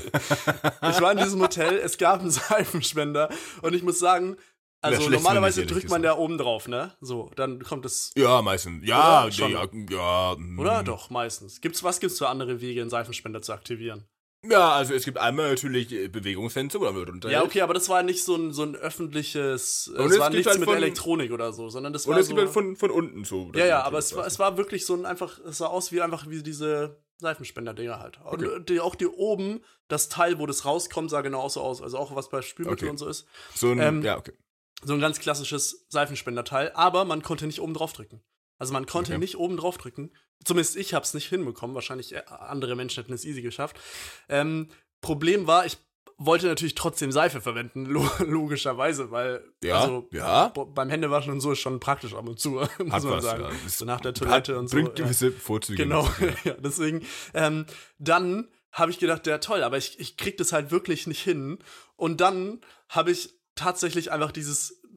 Ich war in diesem Hotel, es gab einen Seifenspender und ich muss sagen, also normalerweise drückt man da oben drauf, ne? So, dann kommt das. Ja, meistens. Ja, oder? Ja. Oder? Doch, meistens. Was gibt's für andere Wege, einen Seifenspender zu aktivieren? Ja, also es gibt einmal natürlich Bewegungsfenster, wo man runter. Ja, okay, aber das war nicht so ein öffentliches, es war nichts halt mit Elektronik oder so, sondern das war so. Und es gibt halt von unten so. Ja, aber es war wirklich so ein einfach, es sah aus wie diese Seifenspender-Dinger halt. Okay. Und auch die oben, das Teil, wo das rauskommt, sah genau so aus, also auch was bei Spülmittel und so ist. So ein, So ein ganz klassisches Seifenspender-Teil, aber man konnte nicht oben drauf drücken. Also man konnte nicht oben drauf drücken. Zumindest ich hab's nicht hinbekommen. Wahrscheinlich andere Menschen hätten es easy geschafft. Problem war, ich wollte natürlich trotzdem Seife verwenden, logischerweise, weil beim Händewaschen und so ist schon praktisch ab und zu, muss man sagen. So nach der Toilette und so. Bringt gewisse Vorzüge. Genau, ja, deswegen. Dann habe ich gedacht, ja toll, aber ich krieg das halt wirklich nicht hin. Und dann habe ich tatsächlich einfach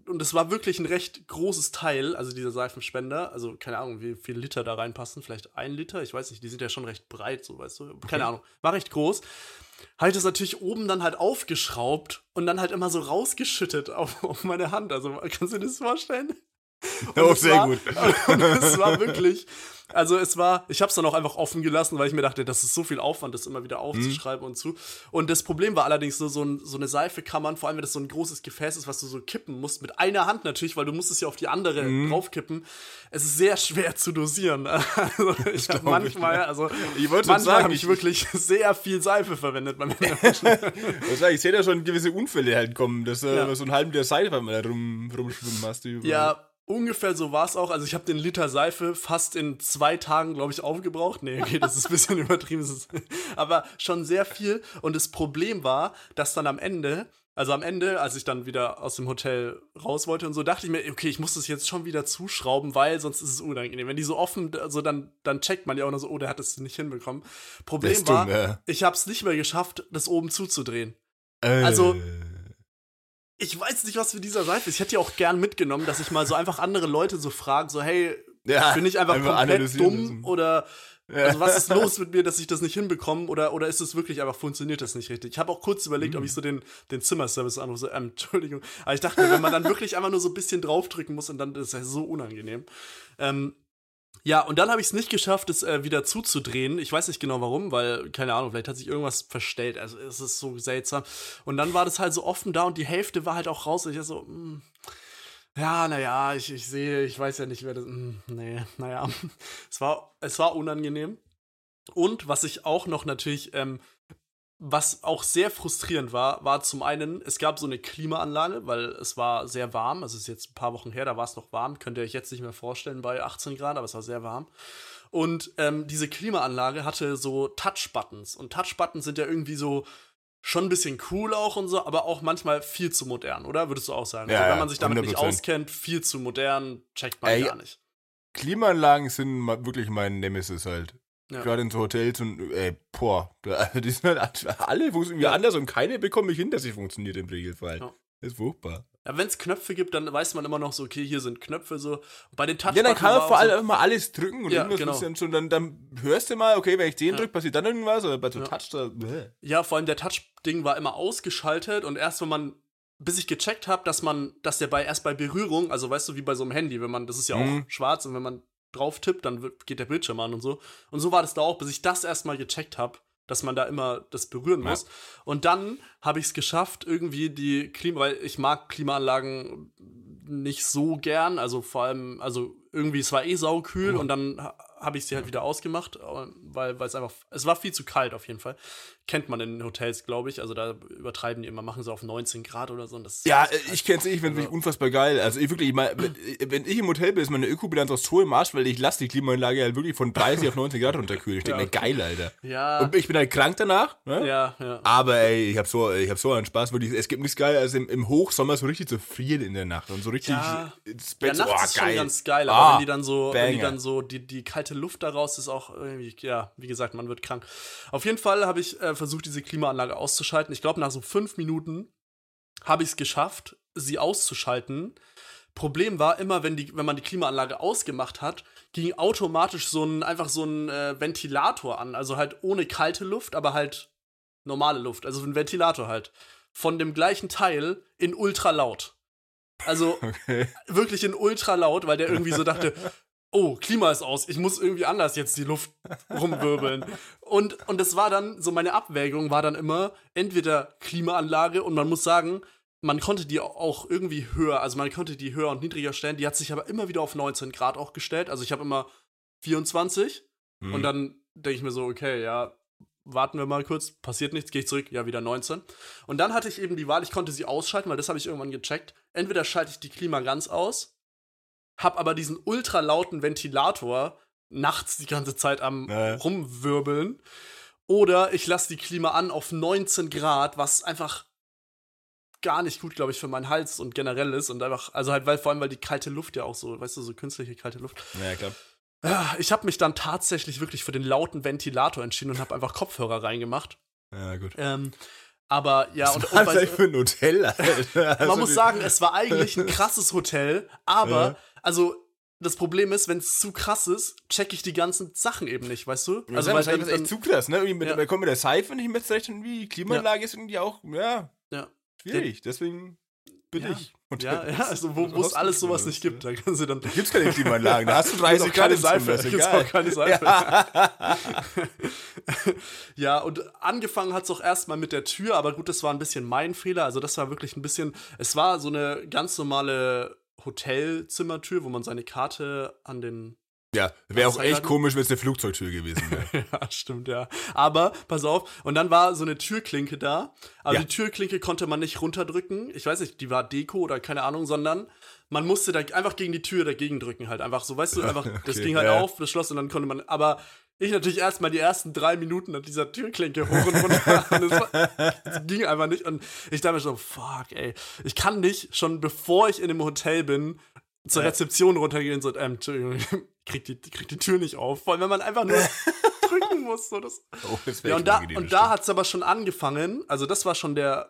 und das war wirklich ein recht großes Teil, also dieser Seifenspender, also keine Ahnung, wie viel Liter da reinpassen, vielleicht 1 Liter, ich weiß nicht, die sind ja schon recht breit, so, weißt du, keine Ahnung, war recht groß, habe ich das natürlich oben dann halt aufgeschraubt und dann halt immer so rausgeschüttet auf meine Hand, also kannst du dir das vorstellen? Oh, sehr gut. Und es war wirklich, also ich habe es dann auch einfach offen gelassen, weil ich mir dachte, das ist so viel Aufwand, das immer wieder aufzuschreiben und zu. Und das Problem war allerdings nur, so eine Seife kann man, vor allem wenn das so ein großes Gefäß ist, was du so kippen musst, mit einer Hand natürlich, weil du musst es ja auf die andere draufkippen. Es ist sehr schwer zu dosieren. Also ich habe manchmal habe ich wirklich sehr viel Seife verwendet beim Händewaschen. Ich sehe da schon gewisse Unfälle halt kommen, dass so einen halben Liter Seife mal rumschwimmen hast. Ja. Ungefähr so war es auch. Also ich habe den Liter Seife fast in 2 Tagen, glaube ich, aufgebraucht. Nee, okay, das ist ein bisschen übertrieben. Aber schon sehr viel. Und das Problem war, dass dann am Ende, als ich dann wieder aus dem Hotel raus wollte und so, dachte ich mir, okay, ich muss das jetzt schon wieder zuschrauben, weil sonst ist es unangenehm. Wenn die so offen, also dann checkt man ja auch noch so, der hat es nicht hinbekommen. Problem war, ich habe es nicht mehr geschafft, das oben zuzudrehen. Also... Ich weiß nicht, was für dieser Seife ist. Ich hätte ja auch gern mitgenommen, dass ich mal so einfach andere Leute so frage, so hey, bin ich einfach komplett dumm müssen. Oder also was ist los mit mir, dass ich das nicht hinbekomme oder ist es wirklich einfach, funktioniert das nicht richtig? Ich habe auch kurz überlegt, ob ich so den Zimmerservice anrufe, Entschuldigung. Aber ich dachte, wenn man dann wirklich einfach nur so ein bisschen draufdrücken muss und dann ist das so unangenehm. Ja, und dann habe ich es nicht geschafft, es wieder zuzudrehen. Ich weiß nicht genau warum, weil, keine Ahnung, vielleicht hat sich irgendwas verstellt. Also es ist so seltsam. Und dann war das halt so offen da und die Hälfte war halt auch raus. Und ich war so, ich sehe, ich weiß ja nicht, wer das... Es war unangenehm. Und was ich auch noch natürlich... was auch sehr frustrierend war zum einen, es gab so eine Klimaanlage, weil es war sehr warm, also es ist jetzt ein paar Wochen her, da war es noch warm, könnt ihr euch jetzt nicht mehr vorstellen bei 18 Grad, aber es war sehr warm. Und diese Klimaanlage hatte so Touchbuttons und Touchbuttons sind ja irgendwie so schon ein bisschen cool auch und so, aber auch manchmal viel zu modern, oder? Würdest du auch sagen? Ja, also, wenn man sich damit 100%. Nicht auskennt, viel zu modern, checkt man gar nicht. Klimaanlagen sind wirklich mein Nemesis halt. Ja. Gerade in so Hotels und, die sind halt alle funktionieren anders und keine bekommen mich hin, dass sie funktioniert im Regelfall. Ja. Das ist furchtbar. Ja, wenn es Knöpfe gibt, dann weiß man immer noch so, okay, hier sind Knöpfe so. Bei den Touchpads. Ja, dann kann man vor allem so immer alles drücken und irgendwas muss schon, dann hörst du mal, okay, wenn ich den drücke, passiert dann irgendwas, oder bei so Touch da. Bleh. Ja, vor allem der Touch-Ding war immer ausgeschaltet und erst wenn man, bis ich gecheckt habe, dass der erst bei Berührung, also weißt du, wie bei so einem Handy, wenn man, das ist ja auch schwarz und wenn man drauf tippt, dann geht der Bildschirm an und so. Und so war das da auch, bis ich das erstmal gecheckt habe, dass man da immer das berühren muss. Und dann habe ich es geschafft, irgendwie die Klima, weil ich mag Klimaanlagen nicht so gern, also vor allem, also irgendwie, es war eh saukühl und dann habe ich sie halt wieder ausgemacht, weil es einfach, es war viel zu kalt auf jeden Fall. Kennt man in Hotels, glaube ich, also da übertreiben die immer, machen sie auf 19 Grad oder so. Und das ich kenne es, ich finde es unfassbar geil. Also ich wirklich, wenn ich im Hotel bin, ist meine Ökobilanz aus Tour im Arsch, weil ich lasse die Klimaanlage halt wirklich von 30 auf 19 Grad runterkühlen. Ich denke mir, geil, Alter. Ja. Und ich bin halt krank danach, ne? Ja. Aber ey, ich hab so einen Spaß, wirklich, es gibt nichts geil, als im Hochsommer so richtig zu frieren in der Nacht und so richtig ins Bett. Ja, nachts ist schon ganz geil, aber wenn die dann so die kalte Luft daraus ist auch irgendwie, ja, wie gesagt, man wird krank. Auf jeden Fall habe ich versucht, diese Klimaanlage auszuschalten. Ich glaube, nach so 5 Minuten habe ich es geschafft, sie auszuschalten. Problem war immer, wenn man die Klimaanlage ausgemacht hat, ging automatisch so ein Ventilator an. Also halt ohne kalte Luft, aber halt normale Luft. Also ein Ventilator halt. Von dem gleichen Teil in ultra laut. Also wirklich in ultra laut, weil der irgendwie so dachte, oh, Klima ist aus, ich muss irgendwie anders jetzt die Luft rumwirbeln. Und das war dann, so meine Abwägung war dann immer, entweder Klimaanlage, und man muss sagen, man konnte die auch irgendwie höher, also man konnte die höher und niedriger stellen, die hat sich aber immer wieder auf 19 Grad auch gestellt, also ich habe immer 24 und dann denke ich mir so, okay, ja, warten wir mal kurz, passiert nichts, gehe ich zurück, ja, wieder 19. Und dann hatte ich eben die Wahl, ich konnte sie ausschalten, weil das habe ich irgendwann gecheckt, entweder schalte ich die Klima ganz aus, hab aber diesen ultralauten Ventilator nachts die ganze Zeit am rumwirbeln. Oder ich lasse die Klima an auf 19 Grad, was einfach gar nicht gut, glaube ich, für meinen Hals und generell ist. Und einfach, also halt, vor allem, weil die kalte Luft ja auch so, weißt du, so künstliche kalte Luft. Ja, klar. Ich habe mich dann tatsächlich wirklich für den lauten Ventilator entschieden und habe einfach Kopfhörer reingemacht. Ja, gut. Aber ja, was war das für ein Hotel, Alter? Man muss sagen, es war eigentlich ein krasses Hotel, aber also das Problem ist, wenn es zu krass ist, checke ich die ganzen Sachen eben nicht, weißt du? Also ja, wahrscheinlich ist es echt zu krass, ne? Man kommt mit der Seife nicht mit zurecht und die Klimaanlage ist irgendwie auch schwierig, deswegen bin ich. Also wo es alles sowas nicht gibt, da kannst du dann. Da gibt's keine Klimaanlagen, da hast du 30 Grad keine Seife. Da gibt's auch keine Seife. Ja, und angefangen hat's auch erstmal mit der Tür, aber gut, das war ein bisschen mein Fehler. Also das war wirklich ein bisschen, es war so eine ganz normale Hotelzimmertür, wo man seine Karte an den... Ja, wäre auch echt komisch, wenn es eine Flugzeugtür gewesen wäre. Ja, stimmt, ja. Aber, pass auf, und dann war so eine Türklinke da, aber die Türklinke konnte man nicht runterdrücken. Ich weiß nicht, die war Deko oder keine Ahnung, sondern man musste da einfach gegen die Tür dagegen drücken halt. Einfach so, weißt du, einfach, das ging halt auf, das Schloss und dann konnte man, aber... Ich natürlich erstmal die ersten 3 Minuten an dieser Türklinke hoch und runter. Das ging einfach nicht. Und ich dachte mir so, fuck, ey. Ich kann nicht, schon bevor ich in einem Hotel bin, zur Rezeption runtergehen und so, Entschuldigung, krieg die Tür nicht auf. Vor allem, wenn man einfach nur drücken muss. So das. Oh, das ja, und da hat es aber schon angefangen. Also das war schon der...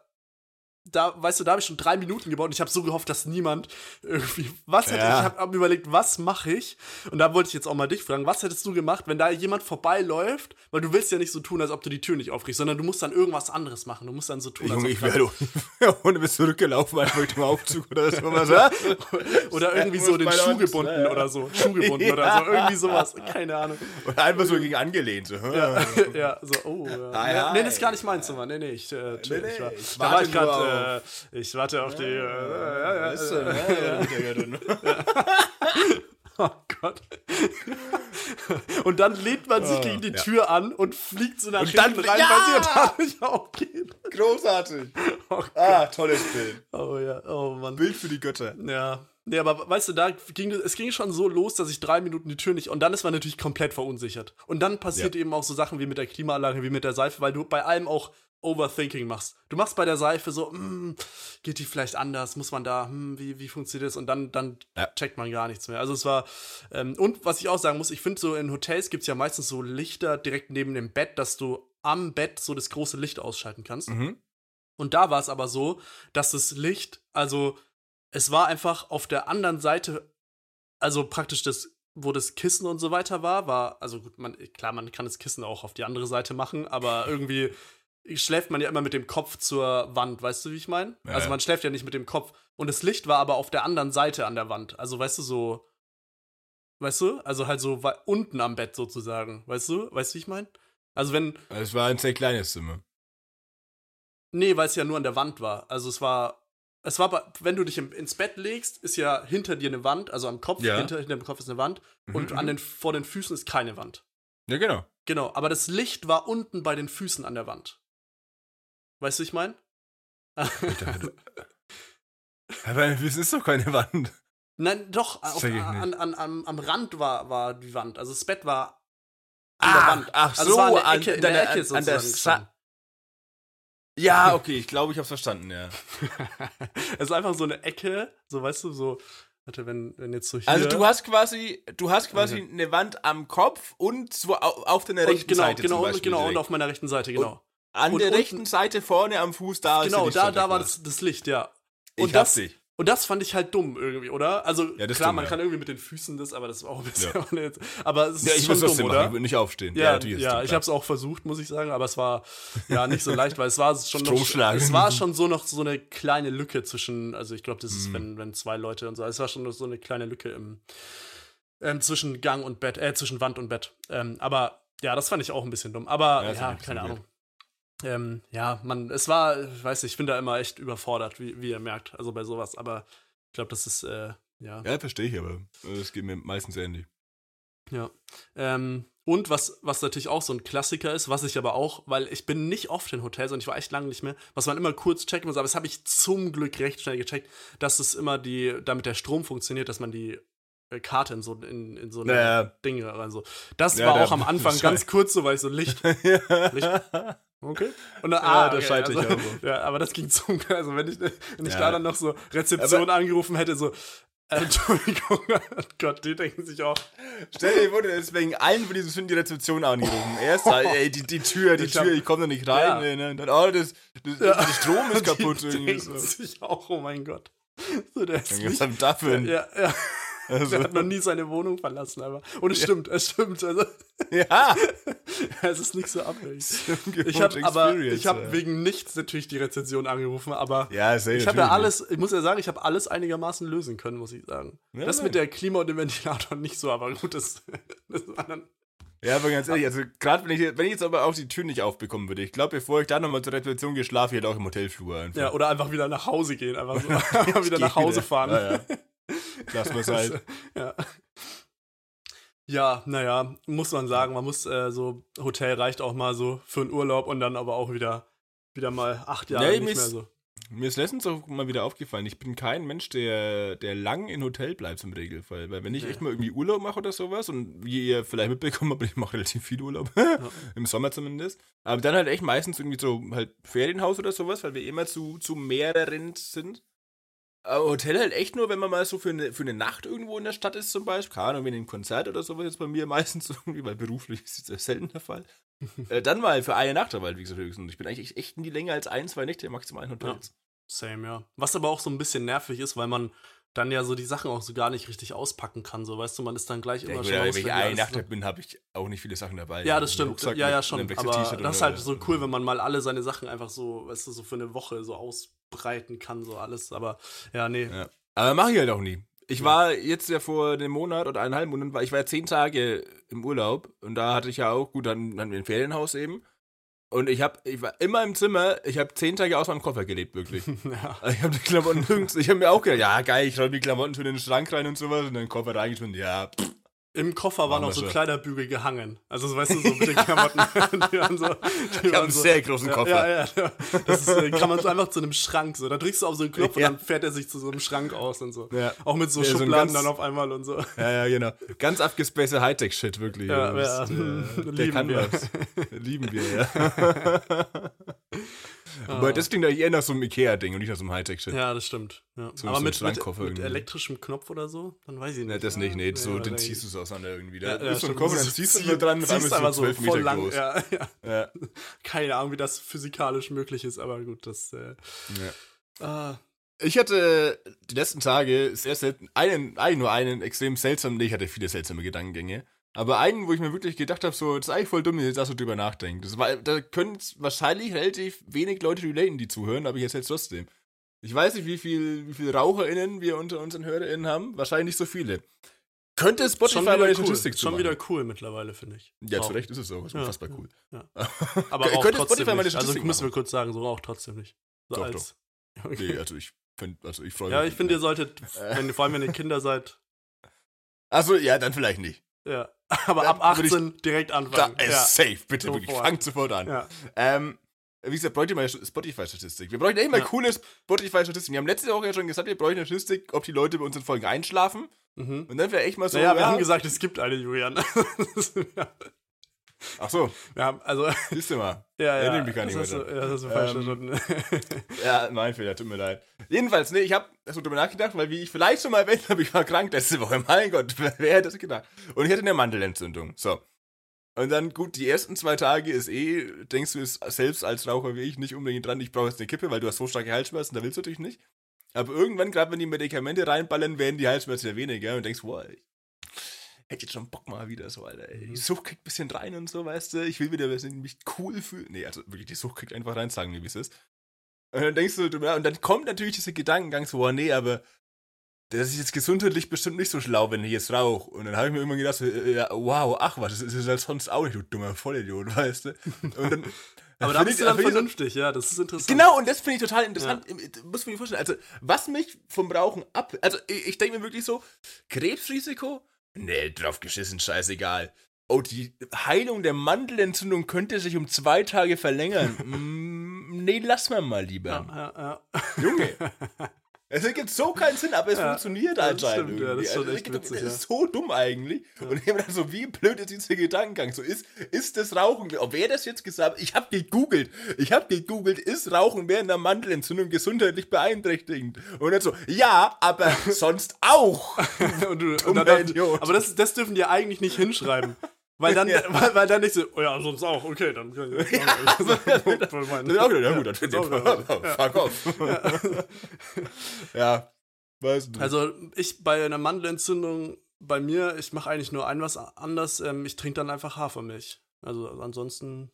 Da, weißt du, da habe ich schon 3 Minuten gebraucht und ich habe so gehofft, dass niemand irgendwie was hätte. Ich habe mir überlegt, was mache ich? Und da wollte ich jetzt auch mal dich fragen, was hättest du gemacht, wenn da jemand vorbeiläuft? Weil du willst ja nicht so tun, als ob du die Tür nicht aufkriegst, sondern du musst dann irgendwas anderes machen. Du musst dann so tun, als ob ich wäre ohne bis zurückgelaufen, einfach mit dem Aufzug oder so was. Oder irgendwie so den Schuh gebunden oder so. Schuh gebunden oder so. Irgendwie sowas. Keine Ahnung. Oder einfach so gegen angelehnt. So. Ja, so, oh. Nee, das ist gar nicht meins, Mann. Nee, ich war ich gerade... ich warte auf die. Oh Gott. Und dann lehnt man sich gegen die Tür an und fliegt so nach hinten rein, weil sie da nicht aufgeht. Großartig. Oh tolles Bild. Oh ja, oh Mann. Bild für die Götter. Ja. Nee, aber weißt du, es ging schon so los, dass ich 3 Minuten die Tür nicht... Und dann ist man natürlich komplett verunsichert. Und dann passiert eben auch so Sachen wie mit der Klimaanlage, wie mit der Seife, weil du bei allem auch Overthinking machst. Du machst bei der Seife so, geht die vielleicht anders, muss man da, wie funktioniert das? Und dann checkt man gar nichts mehr. Also es war, und was ich auch sagen muss, ich finde so in Hotels gibt es ja meistens so Lichter direkt neben dem Bett, dass du am Bett so das große Licht ausschalten kannst. Mhm. Und da war es aber so, dass das Licht, also es war einfach auf der anderen Seite, also praktisch das, wo das Kissen und so weiter war, also gut, man kann das Kissen auch auf die andere Seite machen, aber irgendwie schläft man ja immer mit dem Kopf zur Wand, weißt du, wie ich meine? Ja, also man schläft ja nicht mit dem Kopf. Und das Licht war aber auf der anderen Seite an der Wand. Also Also halt so unten am Bett sozusagen, weißt du, wie ich meine? Also wenn... Es war ein sehr kleines Zimmer. Nee, weil es ja nur an der Wand war. Also es war, wenn du dich ins Bett legst, ist ja hinter dir eine Wand, also am Kopf, ja. Hinter dem Kopf ist eine Wand und vor den Füßen ist keine Wand. Ja, genau. Genau, aber das Licht war unten bei den Füßen an der Wand. Weißt du, was ich meine? Aber es ist doch keine Wand. Nein, doch, am Rand war die Wand. Also das Bett war an der Wand. Ach also so, es war in der Ecke sozusagen. Ja, okay, ich glaube, ich hab's verstanden, ja. Es ist einfach so eine Ecke, so weißt du, so, warte, wenn jetzt so hier... Also du hast quasi eine Wand am Kopf und so auf deiner rechten Seite zum Beispiel. Genau, und auf meiner rechten Seite, genau. Und an der rechten Seite vorne am Fuß, da ist genau, da war das Licht, ja. Und das fand ich halt dumm irgendwie, oder? Also ja, klar, man kann irgendwie mit den Füßen das, aber das ist auch ein bisschen... Ja. Aber es ist schon dumm, oder? Ich will nicht aufstehen. Ja, ich habe es auch versucht, muss ich sagen, aber es war ja nicht so leicht, weil es war schon so eine kleine Lücke zwischen, also ich glaube, das ist, wenn zwei Leute und so, es war schon so eine kleine Lücke zwischen Gang und Bett, zwischen Wand und Bett. Aber ja, das fand ich auch ein bisschen dumm, aber ja keine Ahnung. Es war, weiß nicht, ich bin da immer echt überfordert, wie ihr merkt, also bei sowas, aber ich glaube, das ist, ja. Ja, verstehe ich, aber es geht mir meistens ähnlich. Ja, und was natürlich auch so ein Klassiker ist, was ich aber auch, weil ich bin nicht oft in Hotels und ich war echt lange nicht mehr, was man immer kurz checken muss, aber das habe ich zum Glück recht schnell gecheckt, dass es immer damit der Strom funktioniert, dass man die Karte in so ein Ding rein so. Das war auch am Anfang ganz kurz so, weil ich so Licht. Okay. Und dann, da scheite ich also, auch so. Ja, aber das ging zum, also wenn ich da dann noch so Rezeption angerufen hätte, so, Entschuldigung, Gott, die denken sich auch. Stell dir vor, deswegen allen von diesen Sünden die Rezeption angerufen. Erst, die Tür, ich komme da nicht rein. Ja. Ne, und dann, der Strom ist kaputt. Die denken sich auch, oh mein Gott. So, der ist nicht, dafür ja. Also. Er hat noch nie seine Wohnung verlassen, aber. Und es stimmt. Also. Ja. Es ist nicht so abwegig. Ich habe wegen nichts natürlich die Rezension angerufen, aber ich habe alles einigermaßen lösen können, muss ich sagen. Ja, das mit der Klima und dem Ventilator nicht so, aber gut, das war dann. Ja, aber ganz ehrlich, also gerade wenn ich jetzt aber auch die Tür nicht aufbekommen würde, ich glaube, bevor ich da nochmal zur Rezeption geschlafen hätte, auch im Hotelflur einfach. Ja, oder einfach wieder nach Hause gehen, einfach so. Einfach wieder nach Hause fahren. Ja. Lass mal sein. Ja, naja, muss man sagen, man muss so, Hotel reicht auch mal so für einen Urlaub und dann aber auch wieder mal 8 Jahre nicht mehr so. Mir ist letztens auch mal wieder aufgefallen, ich bin kein Mensch, der lang in Hotel bleibt im Regelfall, weil wenn ich echt mal irgendwie Urlaub mache oder sowas und wie ihr vielleicht mitbekommen habt, ich mache relativ viel Urlaub, im Sommer zumindest, aber dann halt echt meistens irgendwie so halt Ferienhaus oder sowas, weil wir immer zu mehreren sind. Hotel halt echt nur, wenn man mal so für eine Nacht irgendwo in der Stadt ist zum Beispiel, keine Ahnung, wenn ein Konzert oder sowas jetzt bei mir meistens irgendwie, weil beruflich ist das selten der Fall, dann mal für eine Nacht, aber halt, wie gesagt, höchstens. Ich bin eigentlich echt nie länger als 1, 2 Nächte maximal in Hotels. Ja, same, ja. Was aber auch so ein bisschen nervig ist, weil man dann ja so die Sachen auch so gar nicht richtig auspacken kann, so, weißt du, man ist dann gleich immer schon auswendig. Wenn ich eine Nacht bin, habe ich auch nicht viele Sachen dabei. Ja, das stimmt, ja, schon, aber das ist halt so cool, wenn man mal alle seine Sachen einfach so, weißt du, so für eine Woche so ausbreiten kann, so alles, aber ja, nee. Ja. Aber mache ich halt auch nie. Ich war jetzt ja vor einem Monat oder 1,5 Monat, ich war 10 Tage im Urlaub und da hatte ich ja auch, gut, dann hatten wir ein Ferienhaus eben. Und ich war immer im Zimmer, ich habe 10 Tage aus meinem Koffer gelebt, wirklich. Ja. Ich habe die Klamotten nirgends, ich habe mir auch gedacht, ja geil, ich räume die Klamotten schon in den Schrank rein und sowas und dann den Koffer reingeschmissen, ja. Pff. Im Koffer waren noch so Kleiderbügel gehangen. Also, weißt du, so mit den Klamotten. Die waren so, ich habe einen sehr großen Koffer. Ja. Das ist, kann man so einfach zu einem Schrank so. Da drückst du auf so einen Knopf und dann fährt er sich zu so einem Schrank aus und so. Ja. Auch mit so Schubladen so dann auf einmal und so. Ja, genau. Ganz abgespaced Hightech-Shit, wirklich. Ja. Der kann was. Lieben wir, ja. Aber das klingt eigentlich eher nach so einem Ikea-Ding und nicht nach so einem Hightech-Shit. Ja, das stimmt. Ja. So, aber so mit elektrischem Knopf oder so? Dann weiß ich nicht. Ja, das nicht, nee. So, den ziehst du es auseinander irgendwie. Da ist so ein Kopf, dann ziehst du dran und dann ist so 12 Meter lang, groß. Ja. Keine Ahnung, wie das physikalisch möglich ist, aber gut, das... Ich hatte die letzten Tage sehr selten, nur einen extrem seltsamen, ich hatte viele seltsame Gedankengänge, aber einen, wo ich mir wirklich gedacht habe, so, das ist eigentlich voll dumm, wenn ich da so drüber nachdenke. Da können wahrscheinlich relativ wenig Leute relaten, die zuhören, aber ich erzähl's trotzdem. Ich weiß nicht, wie viel RaucherInnen wir unter unseren HörerInnen haben, wahrscheinlich nicht so viele. Könnte Spotify bei der Statistik zu machen. Schon wieder cool mittlerweile, finde ich. Ja, zu Recht ist es so, ist unfassbar cool. Ja. Aber auch könnte trotzdem Spotify nicht. Also müssen wir kurz sagen, so auch trotzdem nicht. So doch, doch. Okay. Nee, ich freue mich. Ja, ich finde, ihr solltet, vor allem wenn ihr Kinder seid. Achso, ja, dann vielleicht nicht. Ja, aber dann ab 18 direkt anfangen. Safe, bitte, wirklich, fangt sofort an. Ja. Wie gesagt, bräuchte mal Spotify-Statistik. Wir bräuchten echt mal coole Spotify-Statistiken. Wir haben letzte Woche ja schon gesagt, wir bräuchten eine Statistik, ob die Leute bei unseren Folgen einschlafen. Mhm. Und dann wäre echt mal so... Naja, wir haben gesagt, es gibt eine, Julian. Ach so. Ja, also... Siehst du mal. Ja, mich gar nicht mehr so, das hast du falsch verstanden. Ja, mein Fehler, tut mir leid. Jedenfalls, ich habe so drüber nachgedacht, weil wie ich vielleicht schon mal erwähnt habe, ich war krank letzte Woche. Mein Gott, wer hätte das gedacht? Und ich hatte eine Mandelentzündung. So. Und dann, gut, die ersten 2 Tage ist denkst du es selbst als Raucher wie ich nicht unbedingt dran, ich brauche jetzt eine Kippe, weil du hast so starke Halsschmerzen, da willst du natürlich nicht. Aber irgendwann, gerade wenn die Medikamente reinballern, werden die Halsschmerzen ja weniger und denkst, wow, hätte jetzt schon Bock mal wieder so, Alter. Ey. Die Sucht kriegt ein bisschen rein und so, weißt du. Ich will wieder mich cool fühlen. Nee, also wirklich, die Sucht kriegt einfach rein, sagen wir, wie es ist. Und dann denkst du, und dann kommt natürlich dieser Gedankengang so, nee, aber das ist jetzt gesundheitlich bestimmt nicht so schlau, wenn ich jetzt rauche. Und dann habe ich mir immer gedacht, so, ja, wow, ach was, das ist halt sonst auch nicht, du dummer Vollidiot, weißt du. Und dann... Aber da bist du dann vernünftig, ja, das ist interessant. Genau, und das finde ich total interessant. Ja. Muss mir vorstellen, also, was mich vom Rauchen ab... Also, ich denke mir wirklich so, Krebsrisiko... Nee, drauf geschissen, scheißegal. Oh, die Heilung der Mandelentzündung könnte sich um 2 Tage verlängern. Nee, lass mal lieber. Ja. Junge. Es ergibt so keinen Sinn, aber es funktioniert anscheinend irgendwie. Ja, das ist schon echt witzig, das ist so dumm eigentlich. Ja. Und ich habe dann so, wie blöd ist dieser Gedankengang? So, ist das Rauchen, wer das jetzt gesagt hat, ich habe gegoogelt, ist Rauchen während der Mandelentzündung gesundheitlich beeinträchtigend? Und dann so, ja, aber sonst auch. Idiot. Aber das dürfen die ja eigentlich nicht hinschreiben. Weil dann nicht so, oh ja, sonst auch, okay, dann kann ich dann finde ich fuck off. Ja, weiß nicht. Also bei einer Mandelentzündung, bei mir, ich mache eigentlich nur was anders, ich trinke dann einfach Hafermilch. Also ansonsten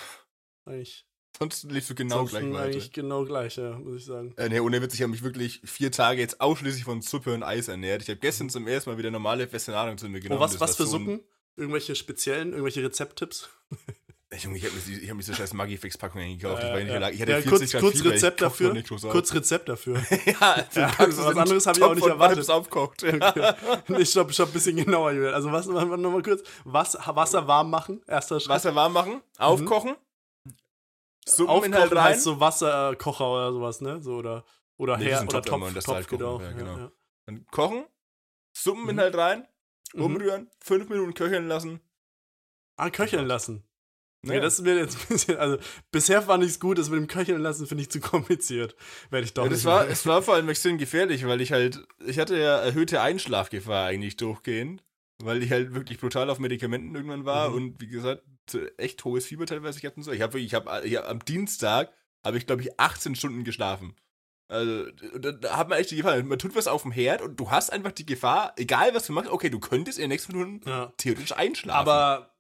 eigentlich... Sonst lebst du genau gleich weiter. Eigentlich genau gleich, ja, muss ich sagen. Nee, ohne Witz, ich habe mich wirklich 4 Tage jetzt ausschließlich von Suppe und Eis ernährt. Ich habe gestern zum ersten Mal wieder normale feste Nahrung zu mir genommen. Oh, was für Suppen? Irgendwelche speziellen, irgendwelche Rezepttipps? Junge, ich hab mir diese scheiß Maggi-Fix-Packung gekauft. Ich hatte 40 Gramm Fieber, kurz Rezept dafür. Was anderes habe ich auch nicht erwartet. Aufkocht. Okay. Nee, stopp, ein bisschen genauer, Julian. Also was, nochmal kurz. Wasser warm machen, erster Schritt. Wasser warm machen, aufkochen. Suppeninhalt rein. Heißt so Wasserkocher oder sowas, ne? So, oder nee, Herd oder Topf geht auch. Ja. Dann kochen, Suppeninhalt rein. Umrühren, 5 Minuten köcheln lassen. Köcheln lassen. Naja. Ja, das ist mir jetzt ein bisschen, also bisher fand ich es gut, das mit dem Köcheln lassen finde ich zu kompliziert. Werde ich doch nicht. Es war vor allem extrem gefährlich, weil ich hatte ja erhöhte Einschlafgefahr eigentlich durchgehend, weil ich halt wirklich brutal auf Medikamenten irgendwann war und wie gesagt, echt hohes Fieber teilweise ich hatten so. Am Dienstag habe ich, glaube ich, 18 Stunden geschlafen. Also, da hat man echt die Gefahr. Man tut was auf dem Herd und du hast einfach die Gefahr, egal was du machst, okay, du könntest in den nächsten Minuten theoretisch einschlafen. Aber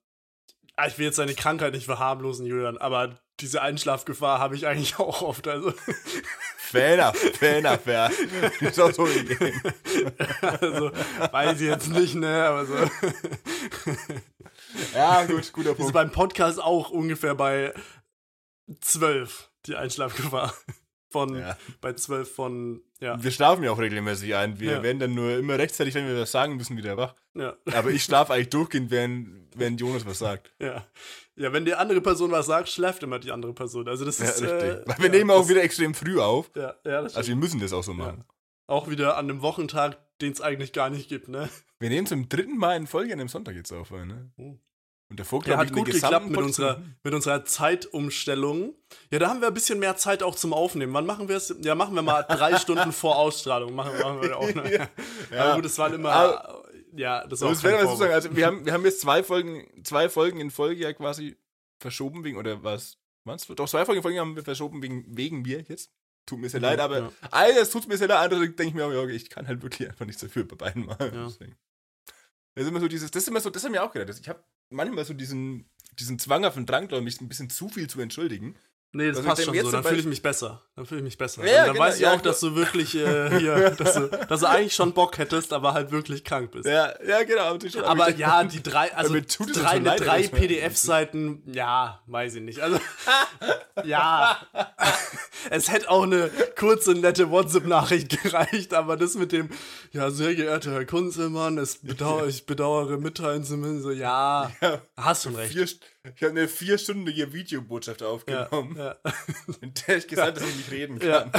ich will jetzt deine Krankheit nicht verharmlosen, Julian, aber diese Einschlafgefahr habe ich eigentlich auch oft. Also. Fair enough, ja. Ist auch so gegeben. Also, weiß ich jetzt nicht, ne, aber so. Ja, gut, guter Punkt. Das ist beim Podcast auch ungefähr bei 12, die Einschlafgefahr. Bei 12 von, ja. Wir schlafen ja auch regelmäßig ein. Wir werden dann nur immer rechtzeitig, wenn wir was sagen müssen, wieder wach. Ja. Aber ich schlafe eigentlich durchgehend, während Jonas was sagt. Ja, wenn die andere Person was sagt, schläft immer die andere Person. Also das ist... Richtig. Weil wir nehmen auch wieder extrem früh auf. Ja, das stimmt. Also wir müssen das auch so machen. Ja. Auch wieder an einem Wochentag, den es eigentlich gar nicht gibt, ne? Wir nehmen zum 3. Mal in Folge an einem Sonntag jetzt auf, ne? Oh. Und der Vogel hat gut geklappt mit unserer Zeitumstellung. Ja, da haben wir ein bisschen mehr Zeit auch zum Aufnehmen. Wann machen wir es? Ja, machen wir mal 3 Stunden vor Ausstrahlung. Machen wir auch, ne? Ja. Aber gut, das waren immer... ja, das war auch kein Vorwurf. Also wir haben jetzt 2 Folgen in Folge ja quasi verschoben wegen... Oder was? Doch, 2 Folgen in Folge haben wir verschoben wegen mir jetzt. Tut mir sehr leid, aber... Ja. Alles tut mir sehr leid. Andere denke ich mir, oh, okay, ich kann halt wirklich einfach nichts dafür bei beiden Mal. Ja. Das haben wir auch gedacht. Ich habe manchmal so diesen Zwang auf den Drang, glaube ich, ein bisschen zu viel zu entschuldigen. Nee, das also passt schon so, dann fühle ich mich besser. Ja, dann genau, weiß ich auch, dass du wirklich dass du eigentlich schon Bock hättest, aber halt wirklich krank bist. Ja, genau. Aber ja, die 3, also drei PDF-Seiten, ja, weiß ich nicht. Also, ja, es hätte auch eine kurze, nette WhatsApp-Nachricht gereicht, aber das mit dem, ja, sehr geehrter Herr Kunzelmann, ich bedauere mitteilen zu müssen, so, ja, hast schon recht. Ich habe eine 4-stündige Videobotschaft aufgenommen, ja. In der ich gesagt habe, dass ich nicht reden kann.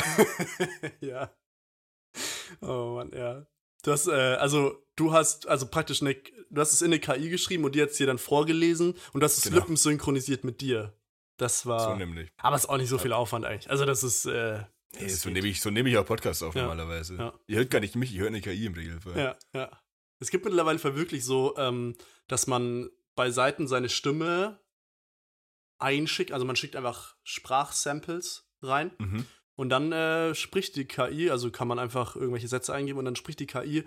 Ja. Oh Mann, ja. Das, du hast es in eine KI geschrieben und die hat es dir dann vorgelesen und das ist Lippen synchronisiert mit dir. Das war. So nämlich. Aber es ist auch nicht so viel Aufwand eigentlich. Also das ist. So nehme ich auch Podcasts auf normalerweise. Ja. Ihr hört gar nicht mich, ihr hört eine KI im Regelfall. Ja. Es gibt mittlerweile wirklich so, dass man bei Seiten seine Stimme einschickt, also man schickt einfach Sprachsamples rein und dann spricht die KI, also kann man einfach irgendwelche Sätze eingeben und dann spricht die KI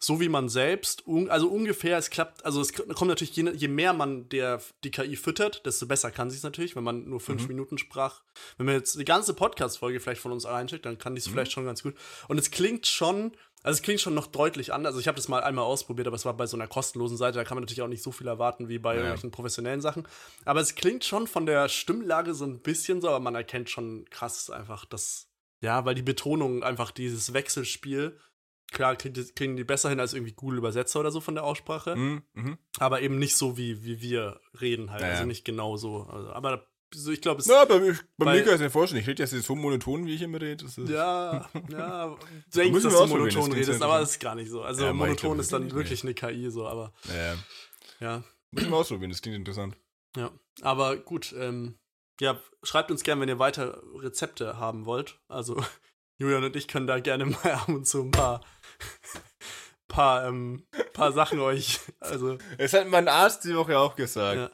so wie man selbst, also ungefähr, es klappt, also es kommt natürlich, je mehr man die KI füttert, desto besser kann sie es natürlich, wenn man nur 5 Minuten sprach. Wenn wir jetzt die ganze Podcast-Folge vielleicht von uns einschickt, dann kann die es vielleicht schon ganz gut. Und es klingt schon noch deutlich anders. Also ich habe das mal einmal ausprobiert, aber es war bei so einer kostenlosen Seite, da kann man natürlich auch nicht so viel erwarten wie bei irgendwelchen professionellen Sachen. Aber es klingt schon von der Stimmlage so ein bisschen so, aber man erkennt schon krass einfach das, ja, weil die Betonung einfach dieses Wechselspiel, klar kriegen die besser hin als irgendwie Google-Übersetzer oder so von der Aussprache, aber eben nicht so wie wir reden halt, also nicht genau so. Also, aber so, ich glaube, es bei mir kann ich es mir vorstellen. Ich rede jetzt so monoton, wie ich immer rede. Ja, denkst, dass du monoton redest, aber das ist gar nicht so. Also ja, monoton ist dann wirklich eine KI so, aber ja. Müssen wir ausprobieren, das klingt interessant. Ja, aber gut, ja, schreibt uns gerne, wenn ihr weiter Rezepte haben wollt. Also Julian und ich können da gerne mal ab und zu ein paar Sachen euch, also. Es hat mein Arzt die Woche auch gesagt. Ja.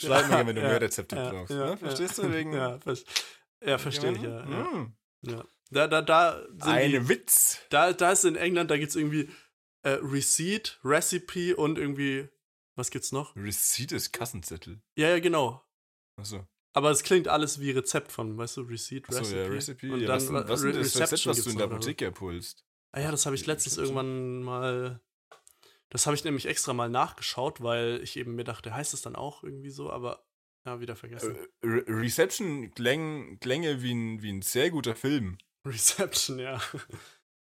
Schreib mir, wenn du mehr Rezepte brauchst. Ne? Verstehst du? Wegen verstehe ich, ja. Da ein Witz. Da ist in England, da gibt's irgendwie Receipt, Recipe und irgendwie, was gibt's noch? Receipt ist Kassenzettel. Ja, genau. Achso. Aber es klingt alles wie Rezept von, weißt du, Receipt, Recipe. Achso, ja, Recipe. Und ja, dann was ist das Rezept, was du in der Apotheke abholst? Ah ja, das habe ich letztens irgendwann mal... Das habe ich nämlich extra mal nachgeschaut, weil ich eben mir dachte, heißt es dann auch irgendwie so, aber wieder vergessen. Reception Klänge wie ein sehr guter Film. Reception, ja.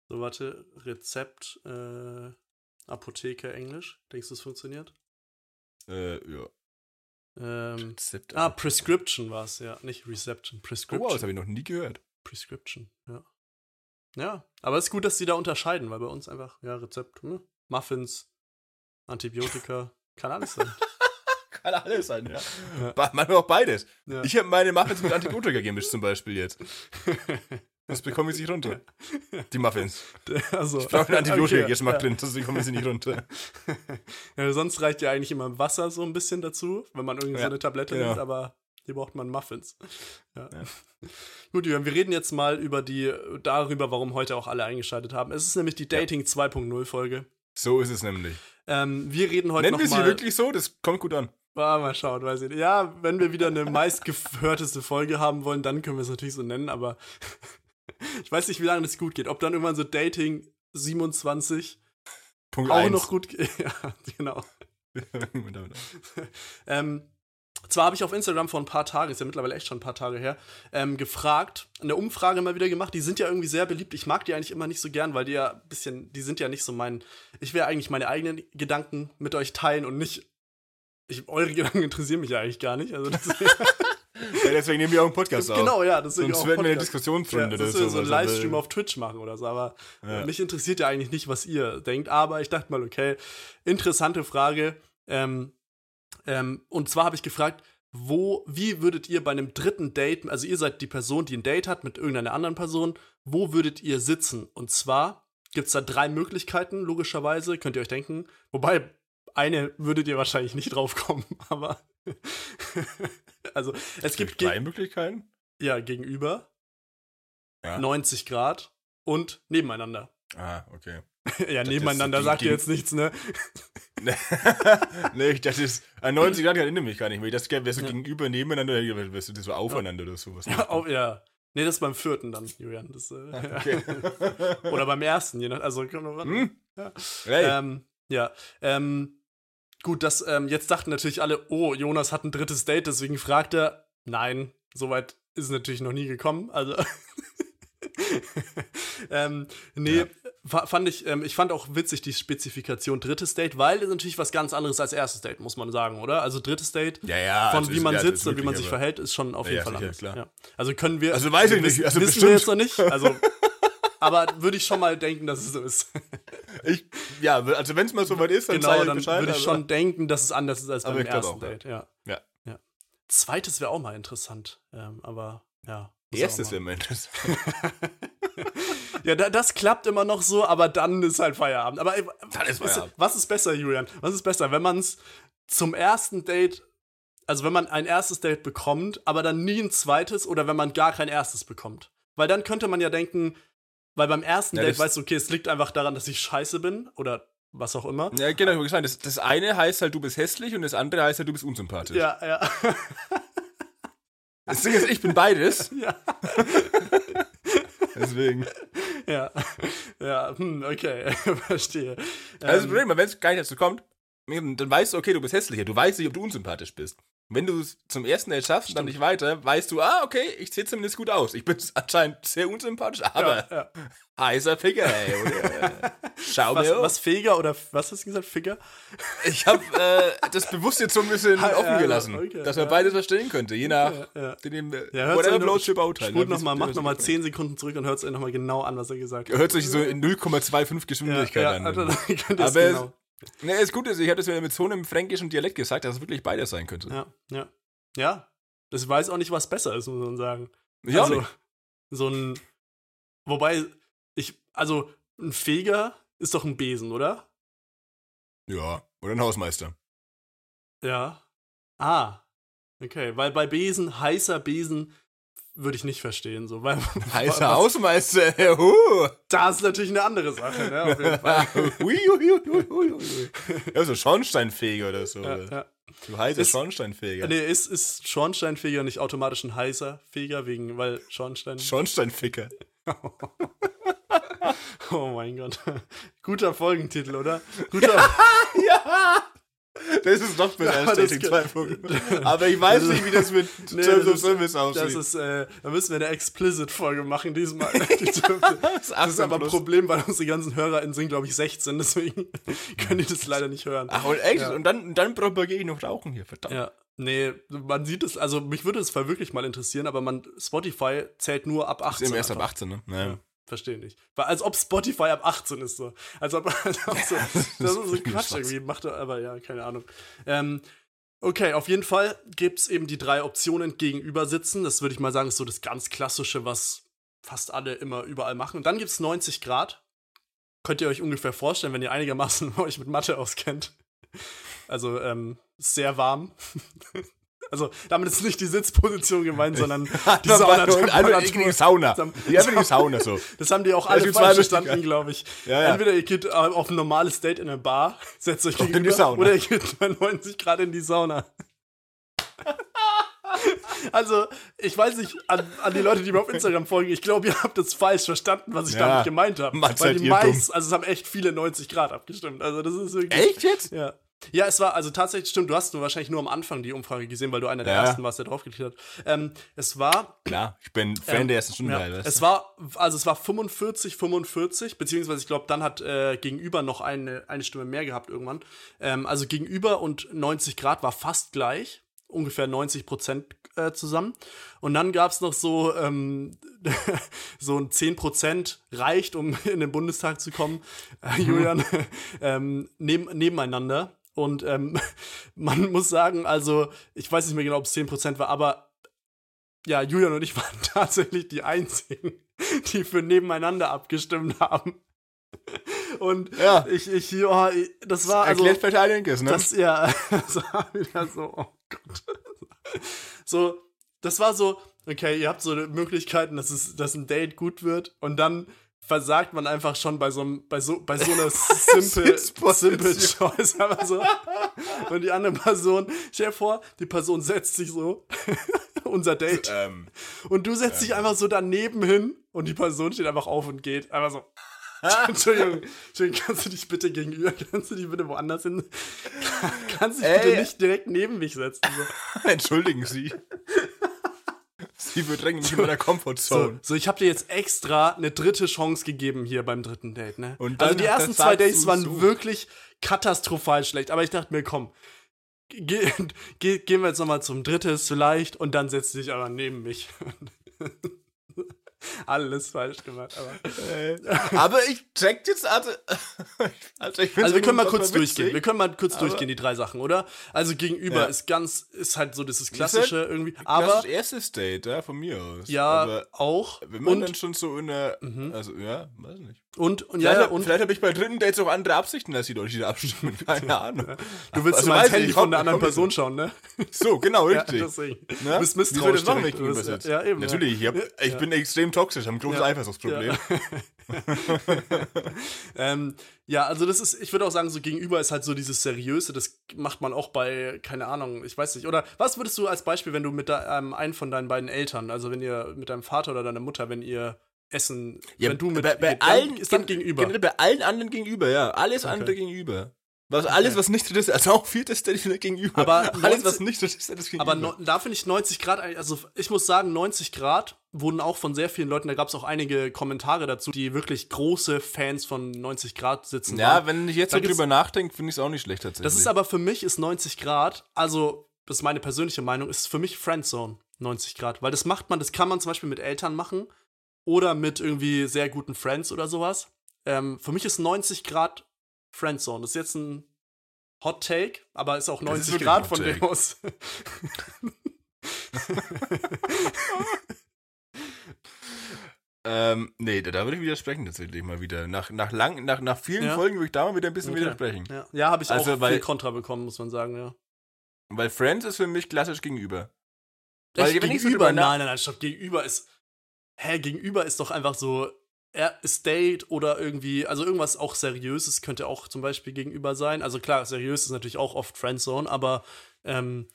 So, warte, Rezept, Apotheke, Englisch. Denkst du, es funktioniert? Ja. Rezept. Prescription war es, ja. Nicht Reception, Prescription. Oh, wow, das habe ich noch nie gehört. Prescription, ja. Ja, aber es ist gut, dass die da unterscheiden, weil bei uns einfach, ja, Rezept, Muffins, Antibiotika, kann alles sein. Kann alles sein, ja. Manchmal auch beides. Ja. Ich habe meine Muffins mit Antibiotika gemischt zum Beispiel jetzt. Das bekomme ich nicht runter. Die Muffins. Also, ich brauche einen Antibiotika-Geschmack drin, das bekommen sie nicht runter. Ja, sonst reicht ja eigentlich immer Wasser so ein bisschen dazu, wenn man irgendwie so eine Tablette nimmt, aber hier braucht man Muffins. Ja. Gut, Jürgen, wir reden jetzt mal darüber, warum heute auch alle eingeschaltet haben. Es ist nämlich die Dating 2.0 Folge. So ist es nämlich. Wir reden heute nochmal... Nennen wir sie wirklich so? Das kommt gut an. Mal schauen, weiß ich nicht. Ja, wenn wir wieder eine meistgehörteste Folge haben wollen, dann können wir es natürlich so nennen, aber ich weiß nicht, wie lange das gut geht. Ob dann irgendwann so Dating 27 Punkt auch 1. noch gut geht. Ja, genau. Zwar habe ich auf Instagram vor ein paar Tagen, ist ja mittlerweile echt schon ein paar Tage her, gefragt, eine Umfrage mal wieder gemacht, die sind ja irgendwie sehr beliebt, ich mag die eigentlich immer nicht so gern, weil die sind ja nicht so ich will eigentlich meine eigenen Gedanken mit euch teilen und nicht, eure Gedanken interessieren mich ja eigentlich gar nicht, also das ja, deswegen nehmen wir auch einen Podcast auf. Genau, ja. Deswegen sonst werden wir eine Diskussion führen oder so. So einen Livestream auf Twitch machen oder so. Aber mich interessiert ja eigentlich nicht, was ihr denkt. Aber ich dachte mal, okay, interessante Frage. Und zwar habe ich gefragt, wie würdet ihr bei einem dritten Date, also ihr seid die Person, die ein Date hat mit irgendeiner anderen Person, wo würdet ihr sitzen? Und zwar gibt es da 3 Möglichkeiten, logischerweise, könnt ihr euch denken. Wobei, eine würdet ihr wahrscheinlich nicht drauf kommen, aber also es gibt 3 Möglichkeiten? Ja, gegenüber, 90 Grad und nebeneinander. Ah, okay. Ja, nebeneinander sagt ihr jetzt nichts, ne? Nee, ich dachte, 90 Grad erinnere mich gar nicht mehr. Ich dachte, wärst du gegenüber, nebeneinander, wärst du das war aufeinander oder sowas. Ja, nee, das ist beim 4. dann, Julian. Das, okay. Oder beim 1., je nach, also komm noch ran. Ja. Hey. Gut, das, jetzt dachten natürlich alle, oh, Jonas hat ein 3. Date, deswegen fragt er, nein, soweit ist es natürlich noch nie gekommen, also ich fand auch witzig die Spezifikation 3. Date, weil das ist natürlich was ganz anderes als 1. Date, muss man sagen, oder? Also 3. Date, wie man sitzt und wie man sich verhält, ist schon auf jeden Fall anders. Ja. Also können wir, also weiß ich nicht, also wissen wir jetzt noch nicht, also, aber würde ich schon mal denken, dass es so ist. Also wenn es mal so weit ist, dann genau, dann würde ich schon denken, dass es anders ist als beim 1. Date. Ja. 2. wäre auch mal interessant, aber ja. 1. wäre mal interessant. Ja, das klappt immer noch so, aber dann ist halt Feierabend. Aber dann ist Feierabend. Was ist besser, Julian? Was ist besser, wenn man es zum 1. Date, also wenn man ein 1. Date bekommt, aber dann nie ein 2. oder wenn man gar kein 1. bekommt? Weil dann könnte man ja denken, weil beim 1. Date weißt du, okay, es liegt einfach daran, dass ich scheiße bin oder was auch immer. Ja, genau, ich habe gesagt, das eine heißt halt, du bist hässlich und das andere heißt halt, du bist unsympathisch. Ja. Das Ding ist, ich bin beides. Ja. Deswegen. Ja, okay, verstehe. Also das Problem, wenn es gar nicht dazu kommt, dann weißt du, okay, du bist hässlicher, du weißt nicht, ob du unsympathisch bist. Und wenn du es zum 1. Date schaffst, stimmt, dann nicht weiter, weißt du, okay, ich sehe zumindest gut aus. Ich bin anscheinend sehr unsympathisch, aber heißer Ficker, ey. Oder, schau mir was Feger oder was hast du gesagt, Ficker? Ich habe das bewusst jetzt so ein bisschen offen gelassen, okay, dass man beides verstehen könnte, je nach dem whatever blows you about. Spult nochmal, macht nochmal 10 Sekunden zurück und hört es euch nochmal genau an, was er gesagt hat. Hört sich so in 0,25 Geschwindigkeit an. Aber ne, das Gute ist, ich habe das mit so einem fränkischen Dialekt gesagt, dass es wirklich beides sein könnte. Ja. Ich weiß auch nicht, was besser ist, muss man sagen. Ja, also, ein Feger ist doch ein Besen, oder? Ja, oder ein Hausmeister. Ja. Ah, okay, weil bei Besen, heißer Besen, würde ich nicht verstehen. So, weil, heißer Hausmeister. Das ist natürlich eine andere Sache, ne? Auf jeden Fall. So Schornsteinfeger oder so. Ja. Du heißer Schornsteinfeger. Nee, ist Schornsteinfeger nicht automatisch ein heißer Feger, weil Schornstein... Schornsteinficker. Oh mein Gott. Guter Folgentitel, oder? Ja! Das ist doch mit Aesthetic 2.0. Aber ich weiß nicht, wie das mit Terms of Service aussieht. Da müssen wir eine Explicit-Folge machen diesmal. Das ist aber ein Problem, weil unsere ganzen HörerInnen sind, glaube ich, 16. Deswegen können die das leider nicht hören. Ach, und echt? Ja. Und dann propagiere ich noch Rauchen hier, verdammt. Ja. Nee, man sieht es, also mich würde es wirklich mal interessieren, aber Spotify zählt nur ab 18. Das ist erst ab 18, ne? Naja. Ja. Verstehe nicht. Weil, als ob Spotify ab 18 ist, so. Das ist so Quatsch irgendwie. Macht er, aber ja, keine Ahnung. Okay, auf jeden Fall gibt es eben die 3 Optionen gegenüber sitzen. Das würde ich mal sagen, ist so das ganz Klassische, was fast alle immer überall machen. Und dann gibt es 90 Grad. Könnt ihr euch ungefähr vorstellen, wenn ihr einigermaßen euch mit Mathe auskennt. Also, sehr warm. Also, damit ist nicht die Sitzposition gemeint, sondern die Sauna. So. Das haben die auch alle falsch verstanden, glaube ich. Ja. Entweder ihr geht auf ein normales Date in eine Bar, setzt euch gegenüber, oder ihr geht bei 90 Grad in die Sauna. Also, ich weiß nicht, an die Leute, die mir auf Instagram folgen, ich glaube, ihr habt das falsch verstanden, was ich damit gemeint habe. Weil die meisten, es haben echt viele 90 Grad abgestimmt. Also, das ist wirklich... Echt jetzt? Ja. Ja, es war, also tatsächlich, stimmt, du hast wahrscheinlich nur am Anfang die Umfrage gesehen, weil du einer der Ersten warst, der draufgeklickt hat. Es war... Klar, ich bin Fan der ersten Stunde. Ja, es war 45, beziehungsweise ich glaube, dann hat gegenüber noch eine Stimme mehr gehabt irgendwann. Also gegenüber und 90 Grad war fast gleich, ungefähr 90% zusammen. Und dann gab es noch so, so ein 10% reicht, um in den Bundestag zu kommen, Julian, nebeneinander. Und man muss sagen, also ich weiß nicht mehr genau, ob es 10% war, aber ja, Julian und ich waren tatsächlich die Einzigen, die für nebeneinander abgestimmt haben. Und ja. Das war also... Erklärt vielleicht einiges, ne? Das, ja, das war wieder so, oh Gott. So, das war so, okay, ihr habt so Möglichkeiten, dass ein Date gut wird und dann versagt man einfach schon bei so einer simple Choice. Aber so. Und die andere Person, stell dir vor, die Person setzt sich so, unser Date, und du setzt dich einfach so daneben hin und die Person steht einfach auf und geht, einfach so. Entschuldigung, kannst du dich bitte woanders hin? Kannst du dich bitte nicht direkt neben mich setzen? So. Entschuldigen Sie. Sie verdrängen mich in meiner Comfortzone. So, ich habe dir jetzt extra eine dritte Chance gegeben hier beim dritten Date, ne? Und also die ersten zwei Dates waren wirklich katastrophal schlecht, aber ich dachte mir, komm, gehen wir jetzt nochmal zum dritten vielleicht und dann setzt du dich aber neben mich. Alles falsch gemacht, aber... aber ich check jetzt... Also wir können mal kurz durchgehen. Die drei Sachen, oder? Also gegenüber ist halt so dieses Klassische halt irgendwie, aber... erstes Date, ja, von mir aus. Ja, aber auch. Wenn man dann schon so in der... Also, ja, weiß nicht. Vielleicht habe ich bei dritten Dates auch andere Absichten, dass die Leute wieder abstimmen. Keine Ahnung. Du willst mal ins Handy von der anderen Person schauen, ne? So, genau, richtig. Ja, deswegen. Du bist misstrauisch. Ja, eben. Natürlich, ich bin extrem toxisch, haben ein großes Eifersuchtsproblem. Ja. Also das ist, ich würde auch sagen, so gegenüber ist halt so dieses Seriöse, das macht man auch bei, keine Ahnung, ich weiß nicht, oder was würdest du als Beispiel, wenn du mit einem von deinen beiden Eltern, also wenn ihr mit deinem Vater oder deiner Mutter, wenn ihr essen, wenn du mit... Bei allen ist dann gegenüber. Bei allen anderen gegenüber, ja, alles andere gegenüber. Was nicht drittes, also auch viertes gegenüber. Aber alles, was nicht drittes gegenüber. Aber da finde ich 90 Grad, also ich muss sagen, 90 Grad wurden auch von sehr vielen Leuten, da gab es auch einige Kommentare dazu, die wirklich große Fans von 90 Grad sitzen. Ja, waren. Wenn ich jetzt darüber nachdenke, finde ich es auch nicht schlecht tatsächlich. Das ist aber für mich, ist 90 Grad, also das ist meine persönliche Meinung, ist für mich Friendzone 90 Grad. Weil das macht man, das kann man zum Beispiel mit Eltern machen oder mit irgendwie sehr guten Friends oder sowas. Für mich ist 90 Grad Friendzone. Das ist jetzt ein Hot Take, aber ist auch 90 Grad von dem aus. Nee, da würde ich widersprechen tatsächlich mal wieder. Nach vielen Folgen würde ich da mal wieder ein bisschen widersprechen. Ja, habe ich also auch viel Kontra bekommen, muss man sagen, ja. Weil Friends ist für mich klassisch gegenüber. Stopp, gegenüber ist... gegenüber ist doch einfach so... Date oder irgendwie, also irgendwas auch Seriöses könnte auch zum Beispiel gegenüber sein. Also klar, seriös ist natürlich auch oft Friendzone, aber also wenn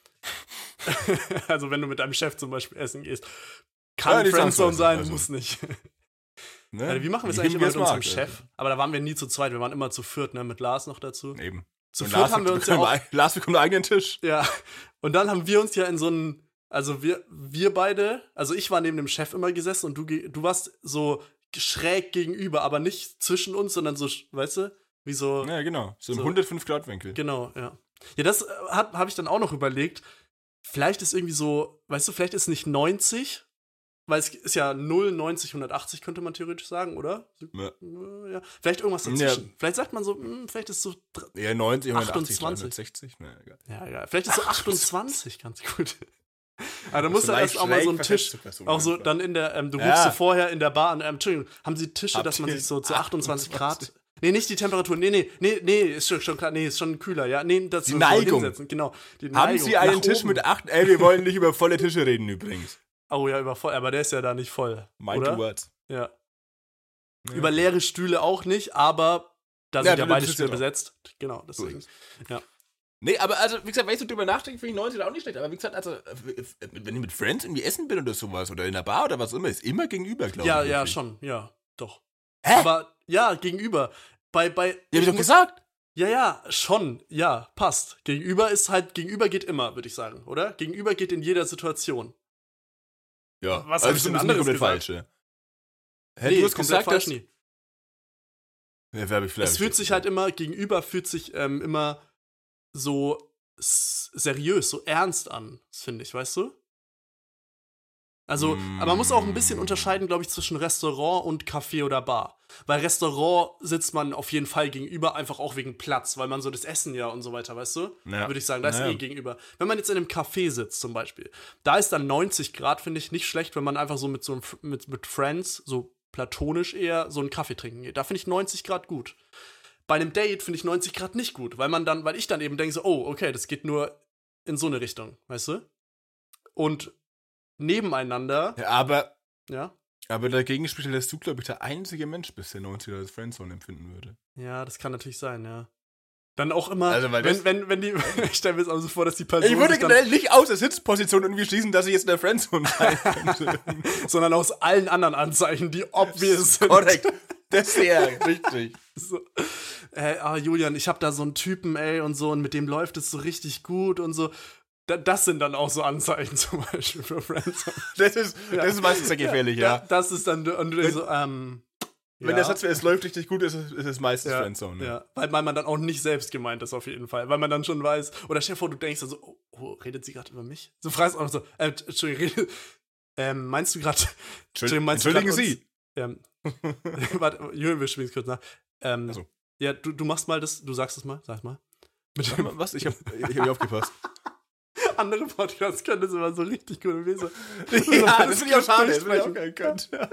du mit deinem Chef zum Beispiel essen gehst, kann Friendzone sein, also. Muss nicht. Ne? Also, wie machen wir es eigentlich immer mit unserem Chef? Aber da waren wir nie zu zweit, wir waren immer zu viert, ne? Mit Lars noch dazu. Eben. Zu viert haben wir uns ja auch... Lars bekommt einen eigenen Tisch. Ja, und dann haben wir uns ja in so einen... Also wir beide, also ich war neben dem Chef immer gesessen und du warst so... schräg gegenüber, aber nicht zwischen uns, sondern so, weißt du, wie so... Ja, genau, so im 105-Grad-Winkel. Genau, ja. Ja, das habe ich dann auch noch überlegt, vielleicht ist irgendwie so, weißt du, vielleicht ist nicht 90, weil es ist ja 0, 90, 180 könnte man theoretisch sagen, oder? Ja. Vielleicht irgendwas dazwischen. Ja. Vielleicht sagt man so, vielleicht ist so... Ja, 90, 180, 160, na egal. Ja, egal. Vielleicht ist so 28 ganz gut. Aber dann musst du erst auch mal so einen Tisch, auch so dann in der, du rufst so vorher in der Bar an, Entschuldigung, haben sie Tische, dass man sich so zu 28 Grad, nee, nicht die Temperatur, nee, ist schon klar, nee, ist schon kühler, ja, nee, das die Neigung, genau, die Neigung. Haben sie einen Tisch mit 8, wir wollen nicht über volle Tische reden übrigens. Oh ja, über voll, aber der ist ja da nicht voll, mind the words. Ja. Über leere Stühle auch nicht, aber da sind ja beide Stühle besetzt, genau, deswegen, ja. Nee, aber also, wie gesagt, wenn ich so drüber nachdenke, finde ich 90 auch nicht schlecht. Aber wie gesagt, also, wenn ich mit Friends irgendwie essen bin oder sowas oder in der Bar oder was auch immer, ist immer gegenüber, glaube ich. Ja, schon, ja, doch. Hä? Aber, ja, gegenüber. Hab ich doch gesagt. Ja, schon, ja, passt. Gegenüber geht immer, würde ich sagen, oder? Gegenüber geht in jeder Situation. Ja, was also, das ist nicht komplett falsch. Du hast komplett falsch nie. Ja, es fühlt sich halt immer, gegenüber fühlt sich immer... so seriös, so ernst an, finde ich, weißt du? Also, aber man muss auch ein bisschen unterscheiden, glaube ich, zwischen Restaurant und Café oder Bar. Weil Restaurant sitzt man auf jeden Fall gegenüber, einfach auch wegen Platz, weil man so das Essen ja und so weiter, weißt du? Ja. Würde ich sagen, da ist gegenüber. Wenn man jetzt in einem Café sitzt zum Beispiel, da ist dann 90 Grad, finde ich, nicht schlecht, wenn man einfach so mit Friends, so platonisch eher, so einen Kaffee trinken geht. Da finde ich 90 Grad gut. Bei einem Date finde ich 90 Grad nicht gut, weil ich dann eben denke so, oh, okay, das geht nur in so eine Richtung, weißt du? Und nebeneinander. Ja, aber dagegen spricht, dass du, glaube ich, der einzige Mensch bist, der 90 als Friendzone empfinden würde. Ja, das kann natürlich sein, ja. Dann auch immer, also, wenn die, ich stelle mir jetzt auch so vor, dass die Person. Ich würde generell nicht aus der Sitzposition irgendwie schließen, dass ich jetzt in der Friendzone sein könnte. Sondern aus allen anderen Anzeichen, die obvious sind. Korrekt. Das ist ja richtig. So. Julian, ich hab da so einen Typen, ey, und so, und mit dem läuft es so richtig gut und so. Das sind dann auch so Anzeichen zum Beispiel für Friends. Das ist meistens sehr gefährlich, ja. Das ist dann, und du denkst so, Wenn der Satz wäre, es läuft richtig gut, ist es meistens Friendzone. Ne? Ja, weil man dann auch nicht selbst gemeint ist, auf jeden Fall. Weil man dann schon weiß, oder stell dir vor, du denkst dann so, oh, redet sie gerade über mich? So fragst du auch noch so, Entschuldigung, meinst du gerade, Entschuldigen Sie. Warte, Julian, wir spielen es kurz nach. Also. Ja, du machst mal das, du sagst es mal, sag mal. Was? Ich hab nicht aufgepasst. Andere Podcasts können das immer so richtig gut. So, ja, das finde ich auch schade. Das ich auch kein Kant. Ja.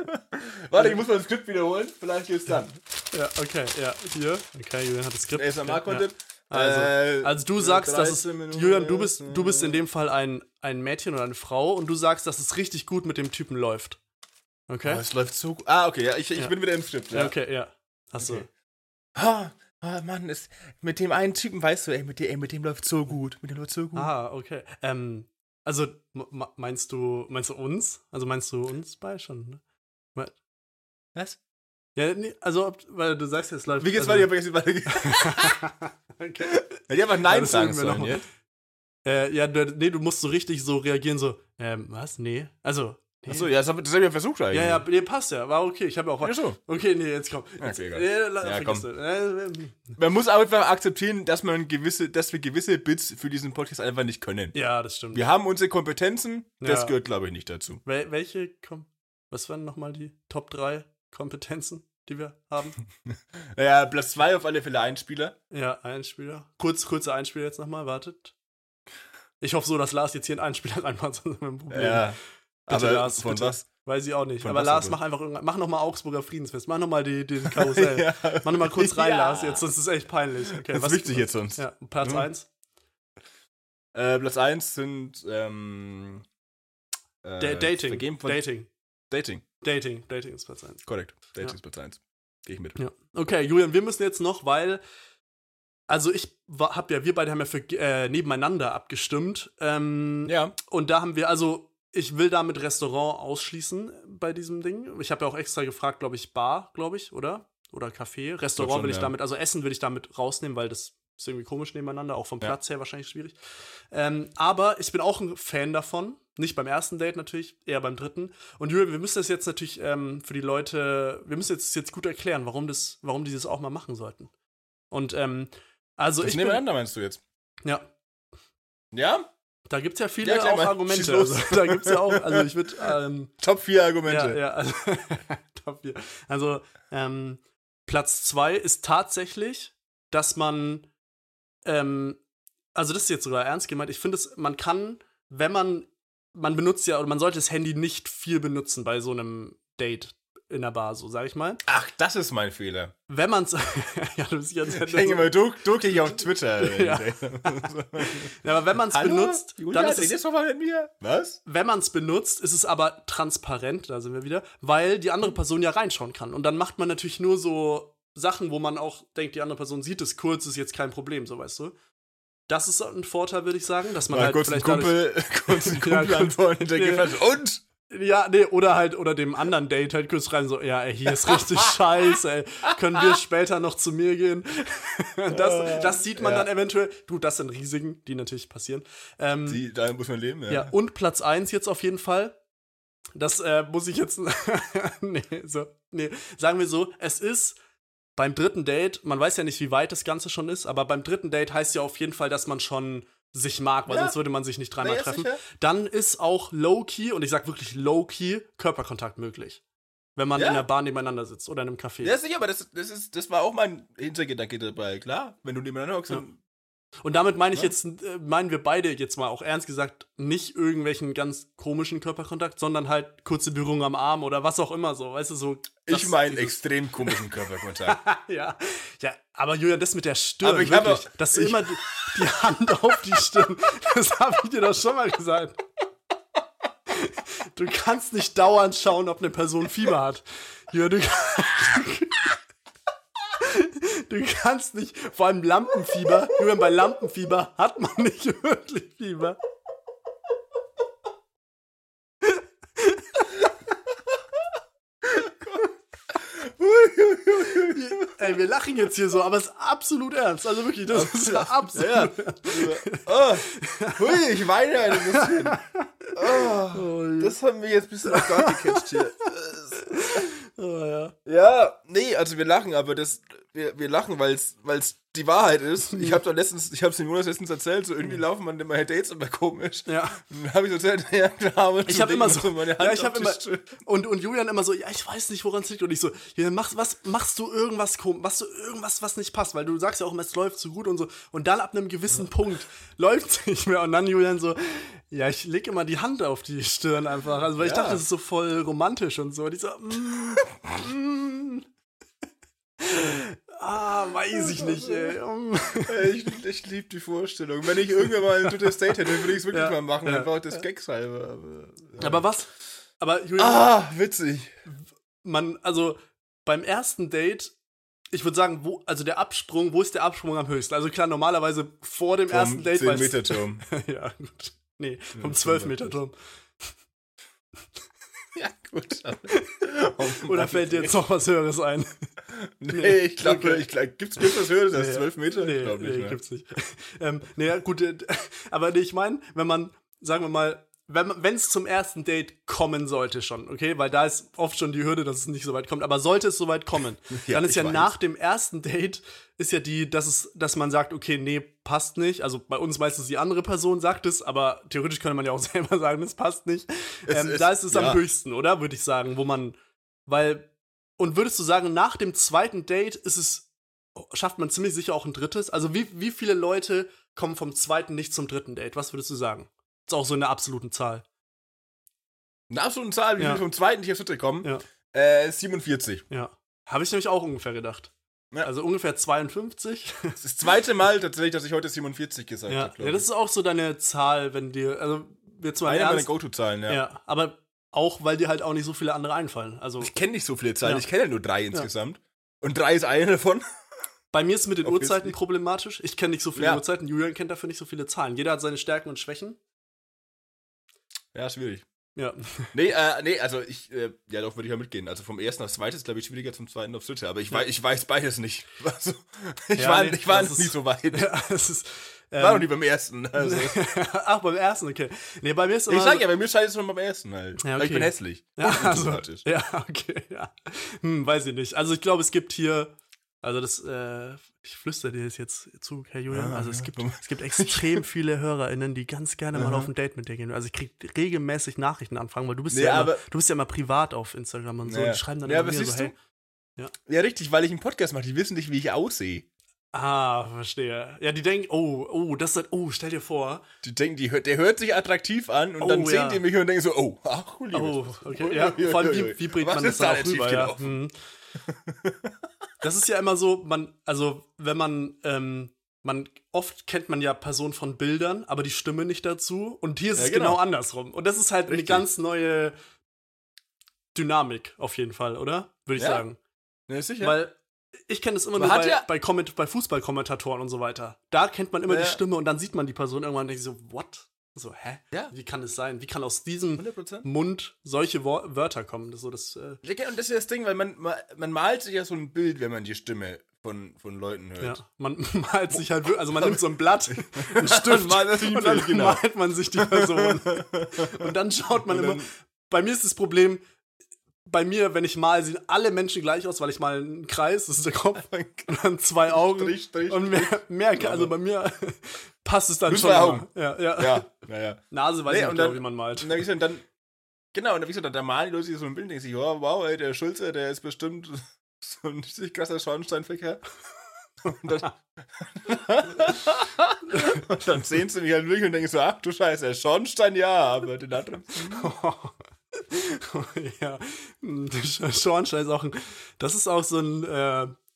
Warte, ich muss mal das Skript wiederholen. Vielleicht geht's dann. Ja, okay, ja. Hier. Okay, Julian hat das Skript. ASMR-Content. Ja. Also du sagst, dass es, Julian, du bist in dem Fall ein Mädchen oder eine Frau und du sagst, dass es richtig gut mit dem Typen läuft. Okay? Oh, es läuft so gut. Ah, okay, ja, ich bin wieder im Skript. Ja. Okay, ja. Achso. Okay. Oh Mann, mit dem einen Typen, weißt du, mit dem läuft so gut. Mit dem läuft so gut. Ah, okay. Also meinst du uns? Also meinst du uns beide schon? Ne? Was? Ja, nee, also weil du sagst, es läuft. Wie geht's weiter? Also, okay. Ja, die haben nein ja, sagen sollen noch. Jetzt. Du musst so richtig so reagieren, so, was? Nee. Also. Nee. Achso, ja, das hab ich ja versucht eigentlich. Ja, ja, nee, passt ja, war okay, ich habe ja auch... Ja, so. Okay, nee, jetzt komm. Jetzt, okay, komm. Man muss aber einfach akzeptieren, dass wir gewisse Bits für diesen Podcast einfach nicht können. Ja, das stimmt. Wir haben unsere Kompetenzen, das gehört, glaube ich, nicht dazu. Was waren nochmal die Top 3 Kompetenzen, die wir haben? Naja, Platz 2 auf alle Fälle Einspieler. Ja, Einspieler. Kurzer Einspieler jetzt nochmal, wartet. Ich hoffe so, dass Lars jetzt hier einen Einspieler reinmacht, sonst haben wir ein Problem. Ja. Bitte, aber Lars, von bitte. Was? Weiß ich auch nicht. Von aber Lars, mach nochmal Augsburger Friedensfest. Mach nochmal den Karussell. Ja. Mach nochmal kurz rein, Lars, jetzt, sonst ist es echt peinlich. Okay, das ist wichtig jetzt sonst. Ja, Platz 1? Platz 1 sind Dating. Dating ist Platz 1. Korrekt. Dating ist Platz 1. Gehe ich mit. Ja. Okay, Julian, wir müssen jetzt noch, weil... Also wir beide haben ja für nebeneinander abgestimmt. Ja. Und da haben wir also... Ich will damit Restaurant ausschließen bei diesem Ding. Ich habe ja auch extra gefragt, glaube ich, Bar, oder? Oder Café. Restaurant will ich damit, also Essen will ich damit rausnehmen, weil das ist irgendwie komisch nebeneinander, auch vom Platz her wahrscheinlich schwierig. Aber ich bin auch ein Fan davon. Nicht beim ersten Date natürlich, eher beim dritten. Und Julian, wir müssen das jetzt natürlich für die Leute, wir müssen jetzt gut erklären, warum die das auch mal machen sollten. Und das nebeneinander meinst du jetzt? Ja. Ja? Da gibt's ja viele auch Argumente. Also, da gibt's ja auch, also ich würde Top 4 Argumente. Ja, also, Top 4. Also, Platz 2 ist tatsächlich, dass man also das ist jetzt sogar ernst gemeint, ich finde es, man kann, wenn man benutzt ja, oder man sollte das Handy nicht viel benutzen bei so einem Date in der Bar, so sag ich mal. Ach, das ist mein Fehler. Wenn man's ja, du bist ja ich denke mal, du geh ich auf Twitter. Ja. Ja, aber wenn man's Hallo? Benutzt, Julia, dann ist es doch mal mit mir. Was? Wenn man's benutzt, ist es aber transparent, da sind wir wieder, weil die andere Person ja reinschauen kann und dann macht man natürlich nur so Sachen, wo man auch denkt, die andere Person sieht es kurz, ist jetzt kein Problem, so weißt du. Das ist ein Vorteil, würde ich sagen, dass man mal halt kurz vielleicht kurz einen Kumpel antworten, der gefällt und ja, nee, oder dem anderen Date halt kurz rein, so, ja, ey, hier ist richtig scheiße, ey, können wir später noch zu mir gehen? Das sieht man dann eventuell. Du, das sind Risiken, die natürlich passieren. Da muss man leben, ja. Ja, und Platz 1 jetzt auf jeden Fall, das muss ich jetzt, sagen wir so, es ist beim dritten Date, man weiß ja nicht, wie weit das Ganze schon ist, aber beim dritten Date heißt ja auf jeden Fall, dass man schon sich mag, weil sonst würde man sich nicht dreimal treffen, dann ist auch low-key, und ich sag wirklich low-key, Körperkontakt möglich. Wenn man in der Bahn nebeneinander sitzt oder in einem Café. Ja, sicher, aber das war auch mein Hintergedanke dabei, klar. Wenn du nebeneinander hockst, dann... Und damit meine ich jetzt, meinen wir beide jetzt mal auch ernst gesagt, nicht irgendwelchen ganz komischen Körperkontakt, sondern halt kurze Berührung am Arm oder was auch immer so, weißt du, so. Ich meine extrem komischen Körperkontakt. Ja, aber Julian, das mit der Stirn, wirklich, dass du immer die Hand auf die Stirn, das habe ich dir doch schon mal gesagt. Du kannst nicht dauernd schauen, ob eine Person Fieber hat. Ja, du kannst nicht, vor allem Lampenfieber, bei Lampenfieber hat man nicht wirklich Fieber. Ey, wir lachen jetzt hier so, aber es ist absolut ernst. Also wirklich, das ist absolut ernst. Hui, ich weine ein bisschen. Das haben wir jetzt ein bisschen auf Garten gecatcht hier. Ja, nee, also wir lachen, aber wir lachen, weil es die Wahrheit ist. Ich habe dem Jonas letztens erzählt, so irgendwie laufen man immer Dates, aber komisch. Ja. Dann habe ich so erzählt, ich habe immer so meine Hand auf die Stirn. Und Julian immer so, ich weiß nicht, woran es liegt. Und ich so, Julian, machst du irgendwas komisch? Machst du irgendwas, was nicht passt? Weil du sagst ja auch immer, es läuft so gut und so. Und dann ab einem gewissen Punkt läuft es nicht mehr. Und dann Julian so, ich lege immer die Hand auf die Stirn einfach. Also, weil ich dachte, das ist so voll romantisch und so. Und ich so, weiß ich nicht, ey. Ich liebe die Vorstellung. Wenn ich irgendwann mal ein gutes Date hätte, würde ich es wirklich mal machen. Einfach das Gags halber. Aber was? Aber Julian, witzig. Also beim ersten Date, ich würde sagen, wo ist der Absprung am höchsten? Also klar, normalerweise vor dem ersten Date. Vom 10-Meter-Turm. Ja, gut. Nee, vom 12-Meter-Turm. Ja, gut. Oder fällt dir jetzt noch was Höheres ein? Nee, ich glaube, gibt's was Höheres als 12 Meter? Nee, ich glaube nicht. Nee, gibt's nicht. Aber nee, ich meine, wenn man, sagen wir mal, wenn es zum ersten Date kommen sollte schon, okay, weil da ist oft schon die Hürde, dass es nicht so weit kommt, aber sollte es so weit kommen, dann ist nach dem ersten Date ist ja dass man sagt, okay, nee, passt nicht, also bei uns meistens die andere Person sagt es, aber theoretisch könnte man ja auch selber sagen, das passt nicht, da ist es am höchsten, oder, würde ich sagen, und würdest du sagen, nach dem zweiten Date schafft man ziemlich sicher auch ein drittes, also wie viele Leute kommen vom zweiten nicht zum dritten Date, was würdest du sagen? Das ist auch so in der absoluten Zahl. In der absoluten Zahl, wie wir vom zweiten nicht aufs dritte kommen? 47. Ja. Habe ich nämlich auch ungefähr gedacht. Ja. Also ungefähr 52. Das ist das zweite Mal tatsächlich, dass ich heute 47 gesagt habe, glaube ich. Ja, das ist auch so deine Zahl, wenn dir, also wir zwar eine meiner Go-To-Zahlen, ja. Aber auch, weil dir halt auch nicht so viele andere einfallen. Also, ich kenne nicht so viele Zahlen, ich kenne ja nur 3 insgesamt. Und 3 ist eine davon. Bei mir ist es mit den Uhrzeiten problematisch. Ich kenne nicht so viele Uhrzeiten, Julian kennt dafür nicht so viele Zahlen. Jeder hat seine Stärken und Schwächen. Ja, schwierig. Ja. Nee, also doch würde ich ja mitgehen. Also vom ersten aufs zweite ist, glaube ich, schwieriger, zum zweiten aufs dritte. Aber ich weiß beides nicht. Also, ich war noch nie so weit. Ja, war noch nie beim ersten. Also. Ach, beim ersten, okay. Nee, bei mir ist bei mir scheint es schon beim ersten halt. Ja, okay. Ich bin hässlich. Ja, weiß ich nicht. Also ich glaube, es gibt hier... Also ich flüstere dir das jetzt zu, Herr Julian. Also es gibt extrem viele HörerInnen, die ganz gerne mal auf ein Date mit dir gehen. Also ich kriege regelmäßig Nachrichtenanfragen, weil du bist ja immer privat auf Instagram und so und schreiben dann immer so, hey. Ja, richtig, weil ich einen Podcast mache, die wissen nicht, wie ich aussehe. Ah, verstehe. Ja, die denken, stell dir vor. Die denken, der hört sich attraktiv an und dann sehen die mich und denken so, vor allem, wie bringt man das da auch rüber? Ja. Das ist ja immer so, oft kennt man ja Personen von Bildern, aber die Stimme nicht dazu. Und hier ist es genau andersrum. Und das ist halt eine ganz neue Dynamik auf jeden Fall, oder? Würde ich sagen. Ja, sicher. Weil ich kenne das immer nur bei Fußballkommentatoren und so weiter. Da kennt man immer die Stimme und dann sieht man die Person irgendwann und denkt so, what? So, hä? Ja. Wie kann es sein? Wie kann aus diesem 100%? Mund solche Wörter kommen? Das so, und das ist das Ding, weil man malt sich ja so ein Bild, wenn man die Stimme von Leuten hört. Ja, man malt sich halt, also man nimmt so ein Blatt, einen Stift und dann malt man sich die Person. Und dann schaut man immer, bei mir ist das Problem, bei mir, wenn ich mal, sehen alle Menschen gleich aus, weil ich mal einen Kreis, das ist der Kopf, und dann zwei Augen Strich, und mehr also bei mir passt es dann schon. Augen. Ja. Nase weiß ich nicht, wie man malt. Und dann malen die Leute sich so ein Bild und denken sich, oh, wow, ey, der Schulze, der ist bestimmt so ein richtig krasser Schornsteinfeger. Und dann sehen sie mich halt wirklich und denken so, ach du Scheiße, der Schornstein, ja, aber den anderen... Ja, Schornstein ist auch ein... Das ist auch so ein...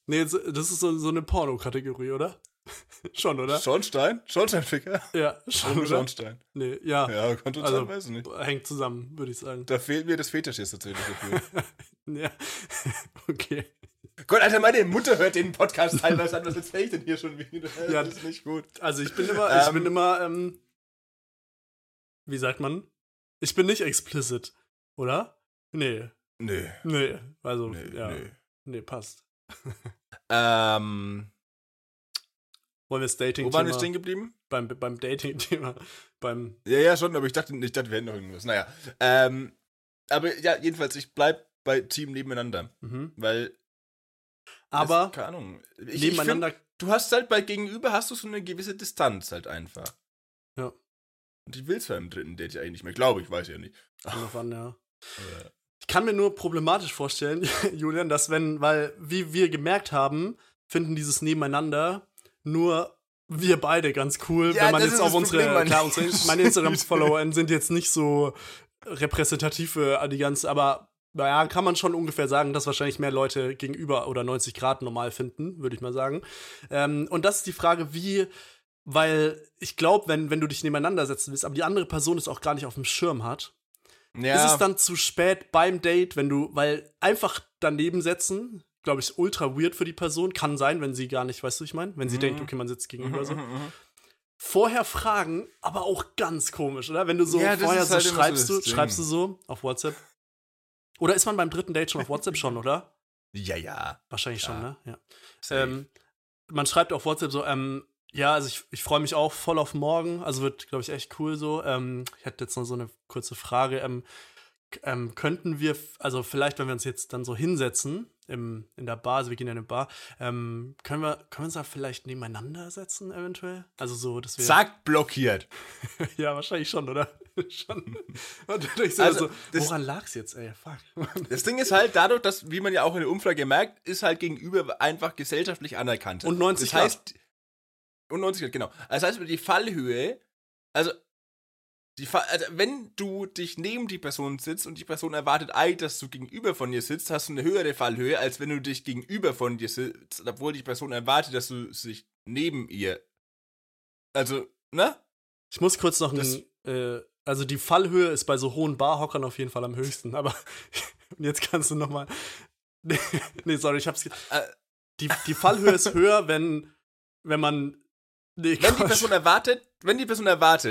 das ist so eine Porno-Kategorie, oder? Schon, oder? Schornstein? Schornsteinficker? Ja, schon, Schornstein. Nee, ja. Ja, konnte uns also, weiß ich nicht. Hängt zusammen, würde ich sagen. Da fehlt mir das Fetisch jetzt tatsächlich dafür. Ja, okay. Gott, Alter, meine Mutter hört den Podcast teilweise an, was erzähl ich denn hier schon wieder? Ja, das ist nicht gut. Also ich bin immer, wie sagt man? Ich bin nicht explicit, oder? Nee. Also, ja. Nee, passt. Wollen wir das Dating-Thema... Wo waren wir stehen geblieben? Beim Dating-Thema. Ja, schon, aber ich dachte, wir hätten noch irgendwas. Naja. Aber ja, jedenfalls, ich bleib bei Team Nebeneinander. Mhm. Weil... Aber... Das, keine Ahnung. Nebeneinander... Du hast halt bei Gegenüber hast du so eine gewisse Distanz halt einfach. Ja. Und ich will es beim dritten Date ja eigentlich nicht mehr, glaube ich, weiß ja nicht. Ja. Ich kann mir nur problematisch vorstellen, Julian, dass weil, wie wir gemerkt haben, finden dieses Nebeneinander nur wir beide ganz cool, ja, wenn man jetzt auf meine Instagram-Follower sind jetzt nicht so repräsentativ für die ganze, aber naja, kann man schon ungefähr sagen, dass wahrscheinlich mehr Leute gegenüber oder 90 Grad normal finden, würde ich mal sagen. Und das ist die Frage, weil ich glaube, wenn du dich nebeneinander setzen willst, aber die andere Person es auch gar nicht auf dem Schirm hat, ja. Ist es dann zu spät beim Date, weil einfach daneben setzen, glaube ich, ultra weird für die Person, kann sein, wenn sie gar nicht, weißt du, ich meine, wenn sie denkt, okay, man sitzt gegenüber so. Vorher fragen, aber auch ganz komisch, oder? Wenn du so ja, vorher so halt schreibst du so auf WhatsApp. Oder ist man beim dritten Date schon auf WhatsApp schon, oder? Ja. Wahrscheinlich schon, ne? Ja. Man schreibt auf WhatsApp so, ja, also ich freue mich auch voll auf morgen. Also wird, glaube ich, echt cool so. Ich hätte jetzt noch so eine kurze Frage. Könnten wir, also vielleicht, wenn wir uns jetzt dann so hinsetzen in der Bar, also wir gehen ja in eine Bar, können wir uns da vielleicht nebeneinander setzen eventuell? Also so, dass wir... Zack, blockiert. Ja, wahrscheinlich schon, oder? Schon. Und ich so, also, woran lag's jetzt, ey? Fuck. Das Ding ist halt dadurch, dass, wie man ja auch in der Umfrage merkt, ist halt gegenüber einfach gesellschaftlich anerkannt. Und 90 Grad. Und 90 Grad, genau. Das heißt, die Fallhöhe, also wenn du dich neben die Person sitzt und die Person erwartet eigentlich, dass du gegenüber von dir sitzt, hast du eine höhere Fallhöhe, als wenn du dich gegenüber von dir sitzt, obwohl die Person erwartet, dass du dich neben ihr. Also, ne? Ich muss kurz noch also die Fallhöhe ist bei so hohen Barhockern auf jeden Fall am höchsten, aber jetzt kannst du nochmal. Nee, sorry, ich hab's. Die Fallhöhe ist höher, wenn die Person erwartet,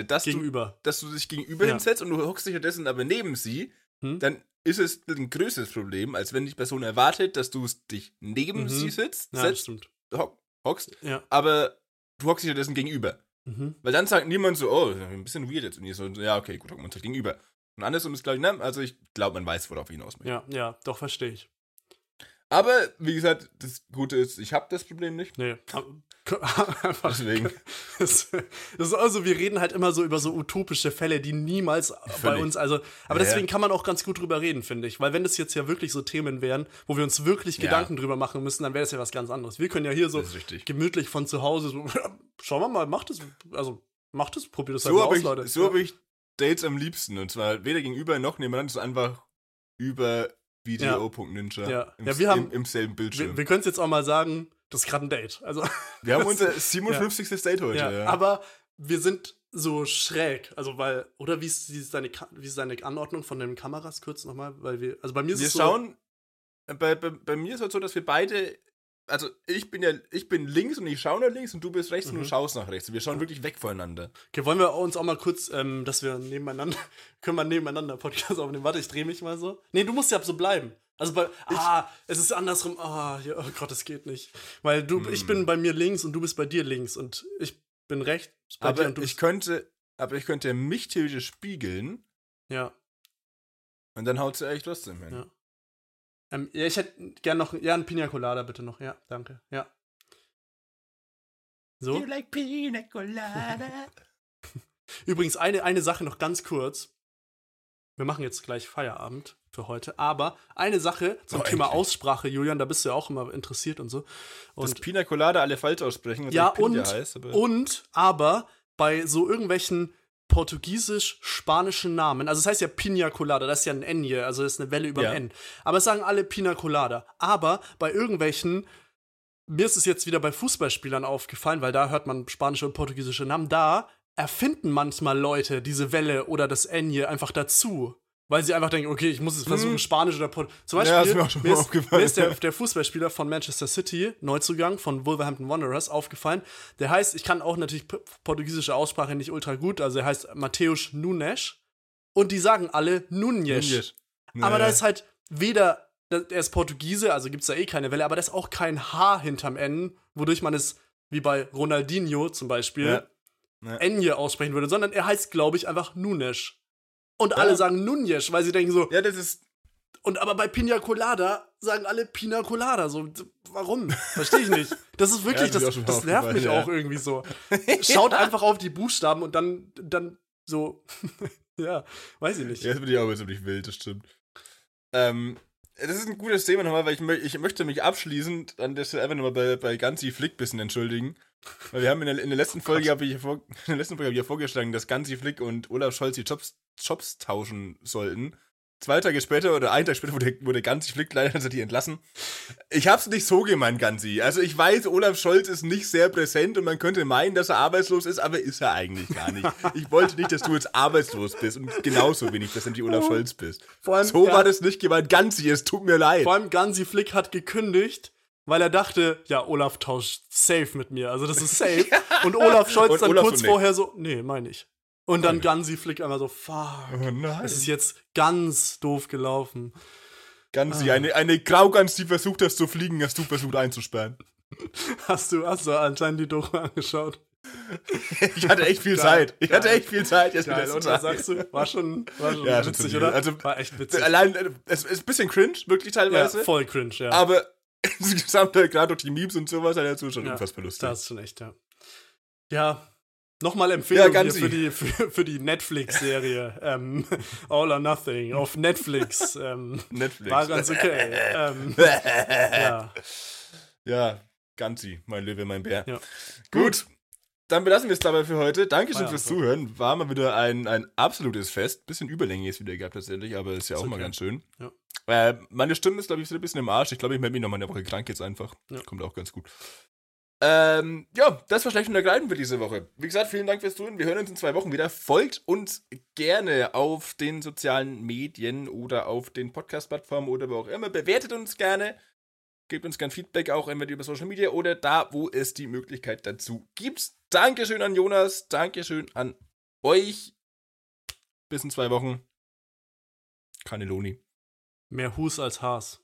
dass du dich gegenüber hinsetzt und du hockst dich stattdessen aber neben sie, dann ist es ein größeres Problem, als wenn die Person erwartet, dass du dich neben sie sitzt, aber du hockst dich stattdessen gegenüber. Weil dann sagt niemand so, oh, ein bisschen weird jetzt. Und ihr so, ja, okay, gut, hocken wir uns halt gegenüber. Und andersrum ist, glaube ich, ne? Also ich glaube, man weiß, worauf ich hinaus möchte. Ja, doch, verstehe ich. Aber, wie gesagt, das Gute ist, ich habe das Problem nicht. Nee, einfach deswegen. Das ist also, wir reden halt immer so über so utopische Fälle, die niemals bei uns, also, aber deswegen kann man auch ganz gut drüber reden, finde ich. Weil wenn das jetzt ja wirklich so Themen wären, wo wir uns wirklich Gedanken drüber machen müssen, dann wäre das ja was ganz anderes. Wir können ja hier so gemütlich von zu Hause so, schauen wir mal, macht das, probiert das so halt mal aus, Leute. So habe ich Dates am liebsten, und zwar weder gegenüber noch nebeneinander, sondern einfach über Video.Ninja im selben Bildschirm. Wir können es jetzt auch mal sagen, das ist gerade ein Date. Also, wir haben unser 57. Date heute. Ja. Aber wir sind so schräg. Also, weil, oder wie ist deine Anordnung von den Kameras kurz nochmal? Weil wir, also bei mir ist es so. Wir schauen, bei mir ist es halt so, dass wir beide, also ich bin links und ich schaue nach links und du bist rechts und du schaust nach rechts. Wir schauen wirklich weg voneinander. Okay, wollen wir uns auch mal kurz, dass wir nebeneinander, können wir nebeneinander Podcast aufnehmen. Warte, ich drehe mich mal so. Nee, du musst ja so bleiben. Also es ist andersrum. Oh Gott, es geht nicht. Weil ich bin bei mir links und du bist bei dir links und ich bin rechts bei dir und du ich könnte mich theoretisch spiegeln. Ja. Und dann haut es ja eigentlich trotzdem hin. Ja. Ja, ich hätte gern noch, ja, ein Pina Colada bitte noch, ja, danke, ja. So. You like Pina Colada? Übrigens, eine Sache noch ganz kurz. Wir machen jetzt gleich Feierabend für heute, aber eine Sache zum Thema endlich. Aussprache, Julian, da bist du ja auch immer interessiert und so. Und das Pina Colada alle falsch aussprechen. Ja, aber bei so irgendwelchen portugiesisch-spanischen Namen, also es heißt ja Pina Colada, das ist ja ein N hier, also das ist eine Welle über dem N. Aber es sagen alle Pina Colada. Aber bei irgendwelchen, mir ist es jetzt wieder bei Fußballspielern aufgefallen, weil da hört man spanische und portugiesische Namen, da erfinden manchmal Leute diese Welle oder das N hier einfach dazu, weil sie einfach denken, okay, ich muss es versuchen, Spanisch oder Portugiesisch. Zum Beispiel, mir ist der Fußballspieler von Manchester City, Neuzugang von Wolverhampton Wanderers, aufgefallen. Der heißt, ich kann auch natürlich portugiesische Aussprache nicht ultra gut, also er heißt Matheus Nunes und die sagen alle Nunes. Nee. Aber da ist halt weder, er ist Portugiese, also gibt's da eh keine Welle, aber da ist auch kein H hinterm N, wodurch man es, wie bei Ronaldinho zum Beispiel, N hier aussprechen würde, sondern er heißt, glaube ich, einfach Nunes. Und alle sagen Nunes, weil sie denken so. Ja, das ist. Und aber bei Pina Colada sagen alle Pina Colada. So, warum? Verstehe ich nicht. Das ist wirklich, das nervt mich auch irgendwie so. Schaut einfach auf die Buchstaben und dann so. Ja, weiß ich nicht. Ja, das bin ich auch ziemlich wild, das stimmt. Das ist ein gutes Thema nochmal, weil ich möchte mich abschließend an der Stelle einfach nochmal bei Hansi Flick ein bisschen entschuldigen. Weil wir haben in der letzten Folge, habe ich ja vorgeschlagen, dass Hansi Flick und Olaf Scholz die Jobs tauschen sollten. 2 Tage später oder einen Tag später wurde Hansi Flick leider entlassen. Ich hab's nicht so gemeint, Ganzi. Also ich weiß, Olaf Scholz ist nicht sehr präsent und man könnte meinen, dass er arbeitslos ist, aber ist er eigentlich gar nicht. Ich wollte nicht, dass du jetzt arbeitslos bist und genauso wenig, dass du nicht Olaf Scholz bist. Vor allem, so war das nicht gemeint, Ganzi, es tut mir leid. Vor allem Hansi Flick hat gekündigt, weil er dachte, ja, Olaf tauscht safe mit mir, also das ist safe. Und Olaf Scholz und dann Olaf kurz vorher so, nee, meine ich. Und dann Hansi Flick einmal so, fuck, oh, es ist jetzt ganz doof gelaufen. Ganzi, eine Graugans, die versucht, das zu fliegen, hast du versucht einzusperren. Hast du anscheinend die Doku angeschaut? Ich hatte echt viel Zeit. Das sagst du, war schon ja, witzig, oder? Also, war echt witzig. Allein, es ist ein bisschen cringe, wirklich teilweise. Ja, voll cringe, ja. Aber insgesamt, gerade durch die Memes und sowas, hat er schon unfassbar lustig. Das ist schon echt, ja. Ja. Nochmal Empfehlung hier für die Netflix-Serie All or Nothing auf Netflix. Netflix. War ganz okay. Ja, Ganzi, mein Löwe, mein Bär. Ja. Gut, dann belassen wir es dabei für heute. Dankeschön fürs Zuhören. War mal wieder ein absolutes Fest. Bisschen Überlänge ist wieder gehabt tatsächlich, aber ist ja auch mal ganz schön. Ja. Meine Stimme ist, glaube ich, so ein bisschen im Arsch. Ich glaube, ich melde mich noch mal eine Woche krank jetzt einfach. Ja. Kommt auch ganz gut. Das war Schlecht und Ergreifend für diese Woche. Wie gesagt, vielen Dank fürs Zuhören. Wir hören uns in 2 Wochen wieder. Folgt uns gerne auf den sozialen Medien oder auf den Podcast-Plattformen oder wo auch immer. Bewertet uns gerne. Gebt uns gerne Feedback, auch entweder über Social Media oder da, wo es die Möglichkeit dazu gibt. Dankeschön an Jonas. Dankeschön an euch. Bis in 2 Wochen. Cannelloni. Mehr Hus als Haas.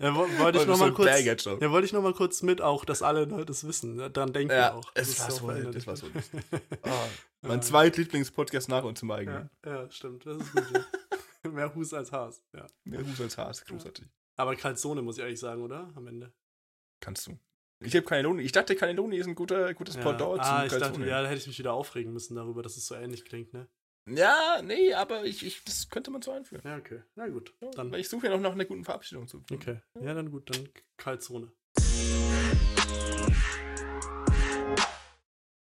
Ja, wollte ich noch mal kurz mit auch, dass alle das wissen. Dann denken wir auch. Das war so. Mein Zweitlieblings-Podcast nach und zum eigenen. Ja, stimmt. Das ist gut. Ja. Mehr Hus als Haas. Ja. Mehr Hus als Haas, großartig. Aber Calzone, muss ich ehrlich sagen, oder? Am Ende. Kannst du. Ich habe Cannelloni. Ich dachte, Cannelloni ist ein gutes Pendant zu Calzone. Da hätte ich mich wieder aufregen müssen darüber, dass es so ähnlich klingt, ne? Ja, nee, aber das könnte man so einführen. Ja, okay. Na gut. Dann. Weil ich suche ja noch nach einer guten Verabschiedung zu. Okay. Ja, dann gut. Dann Calzone.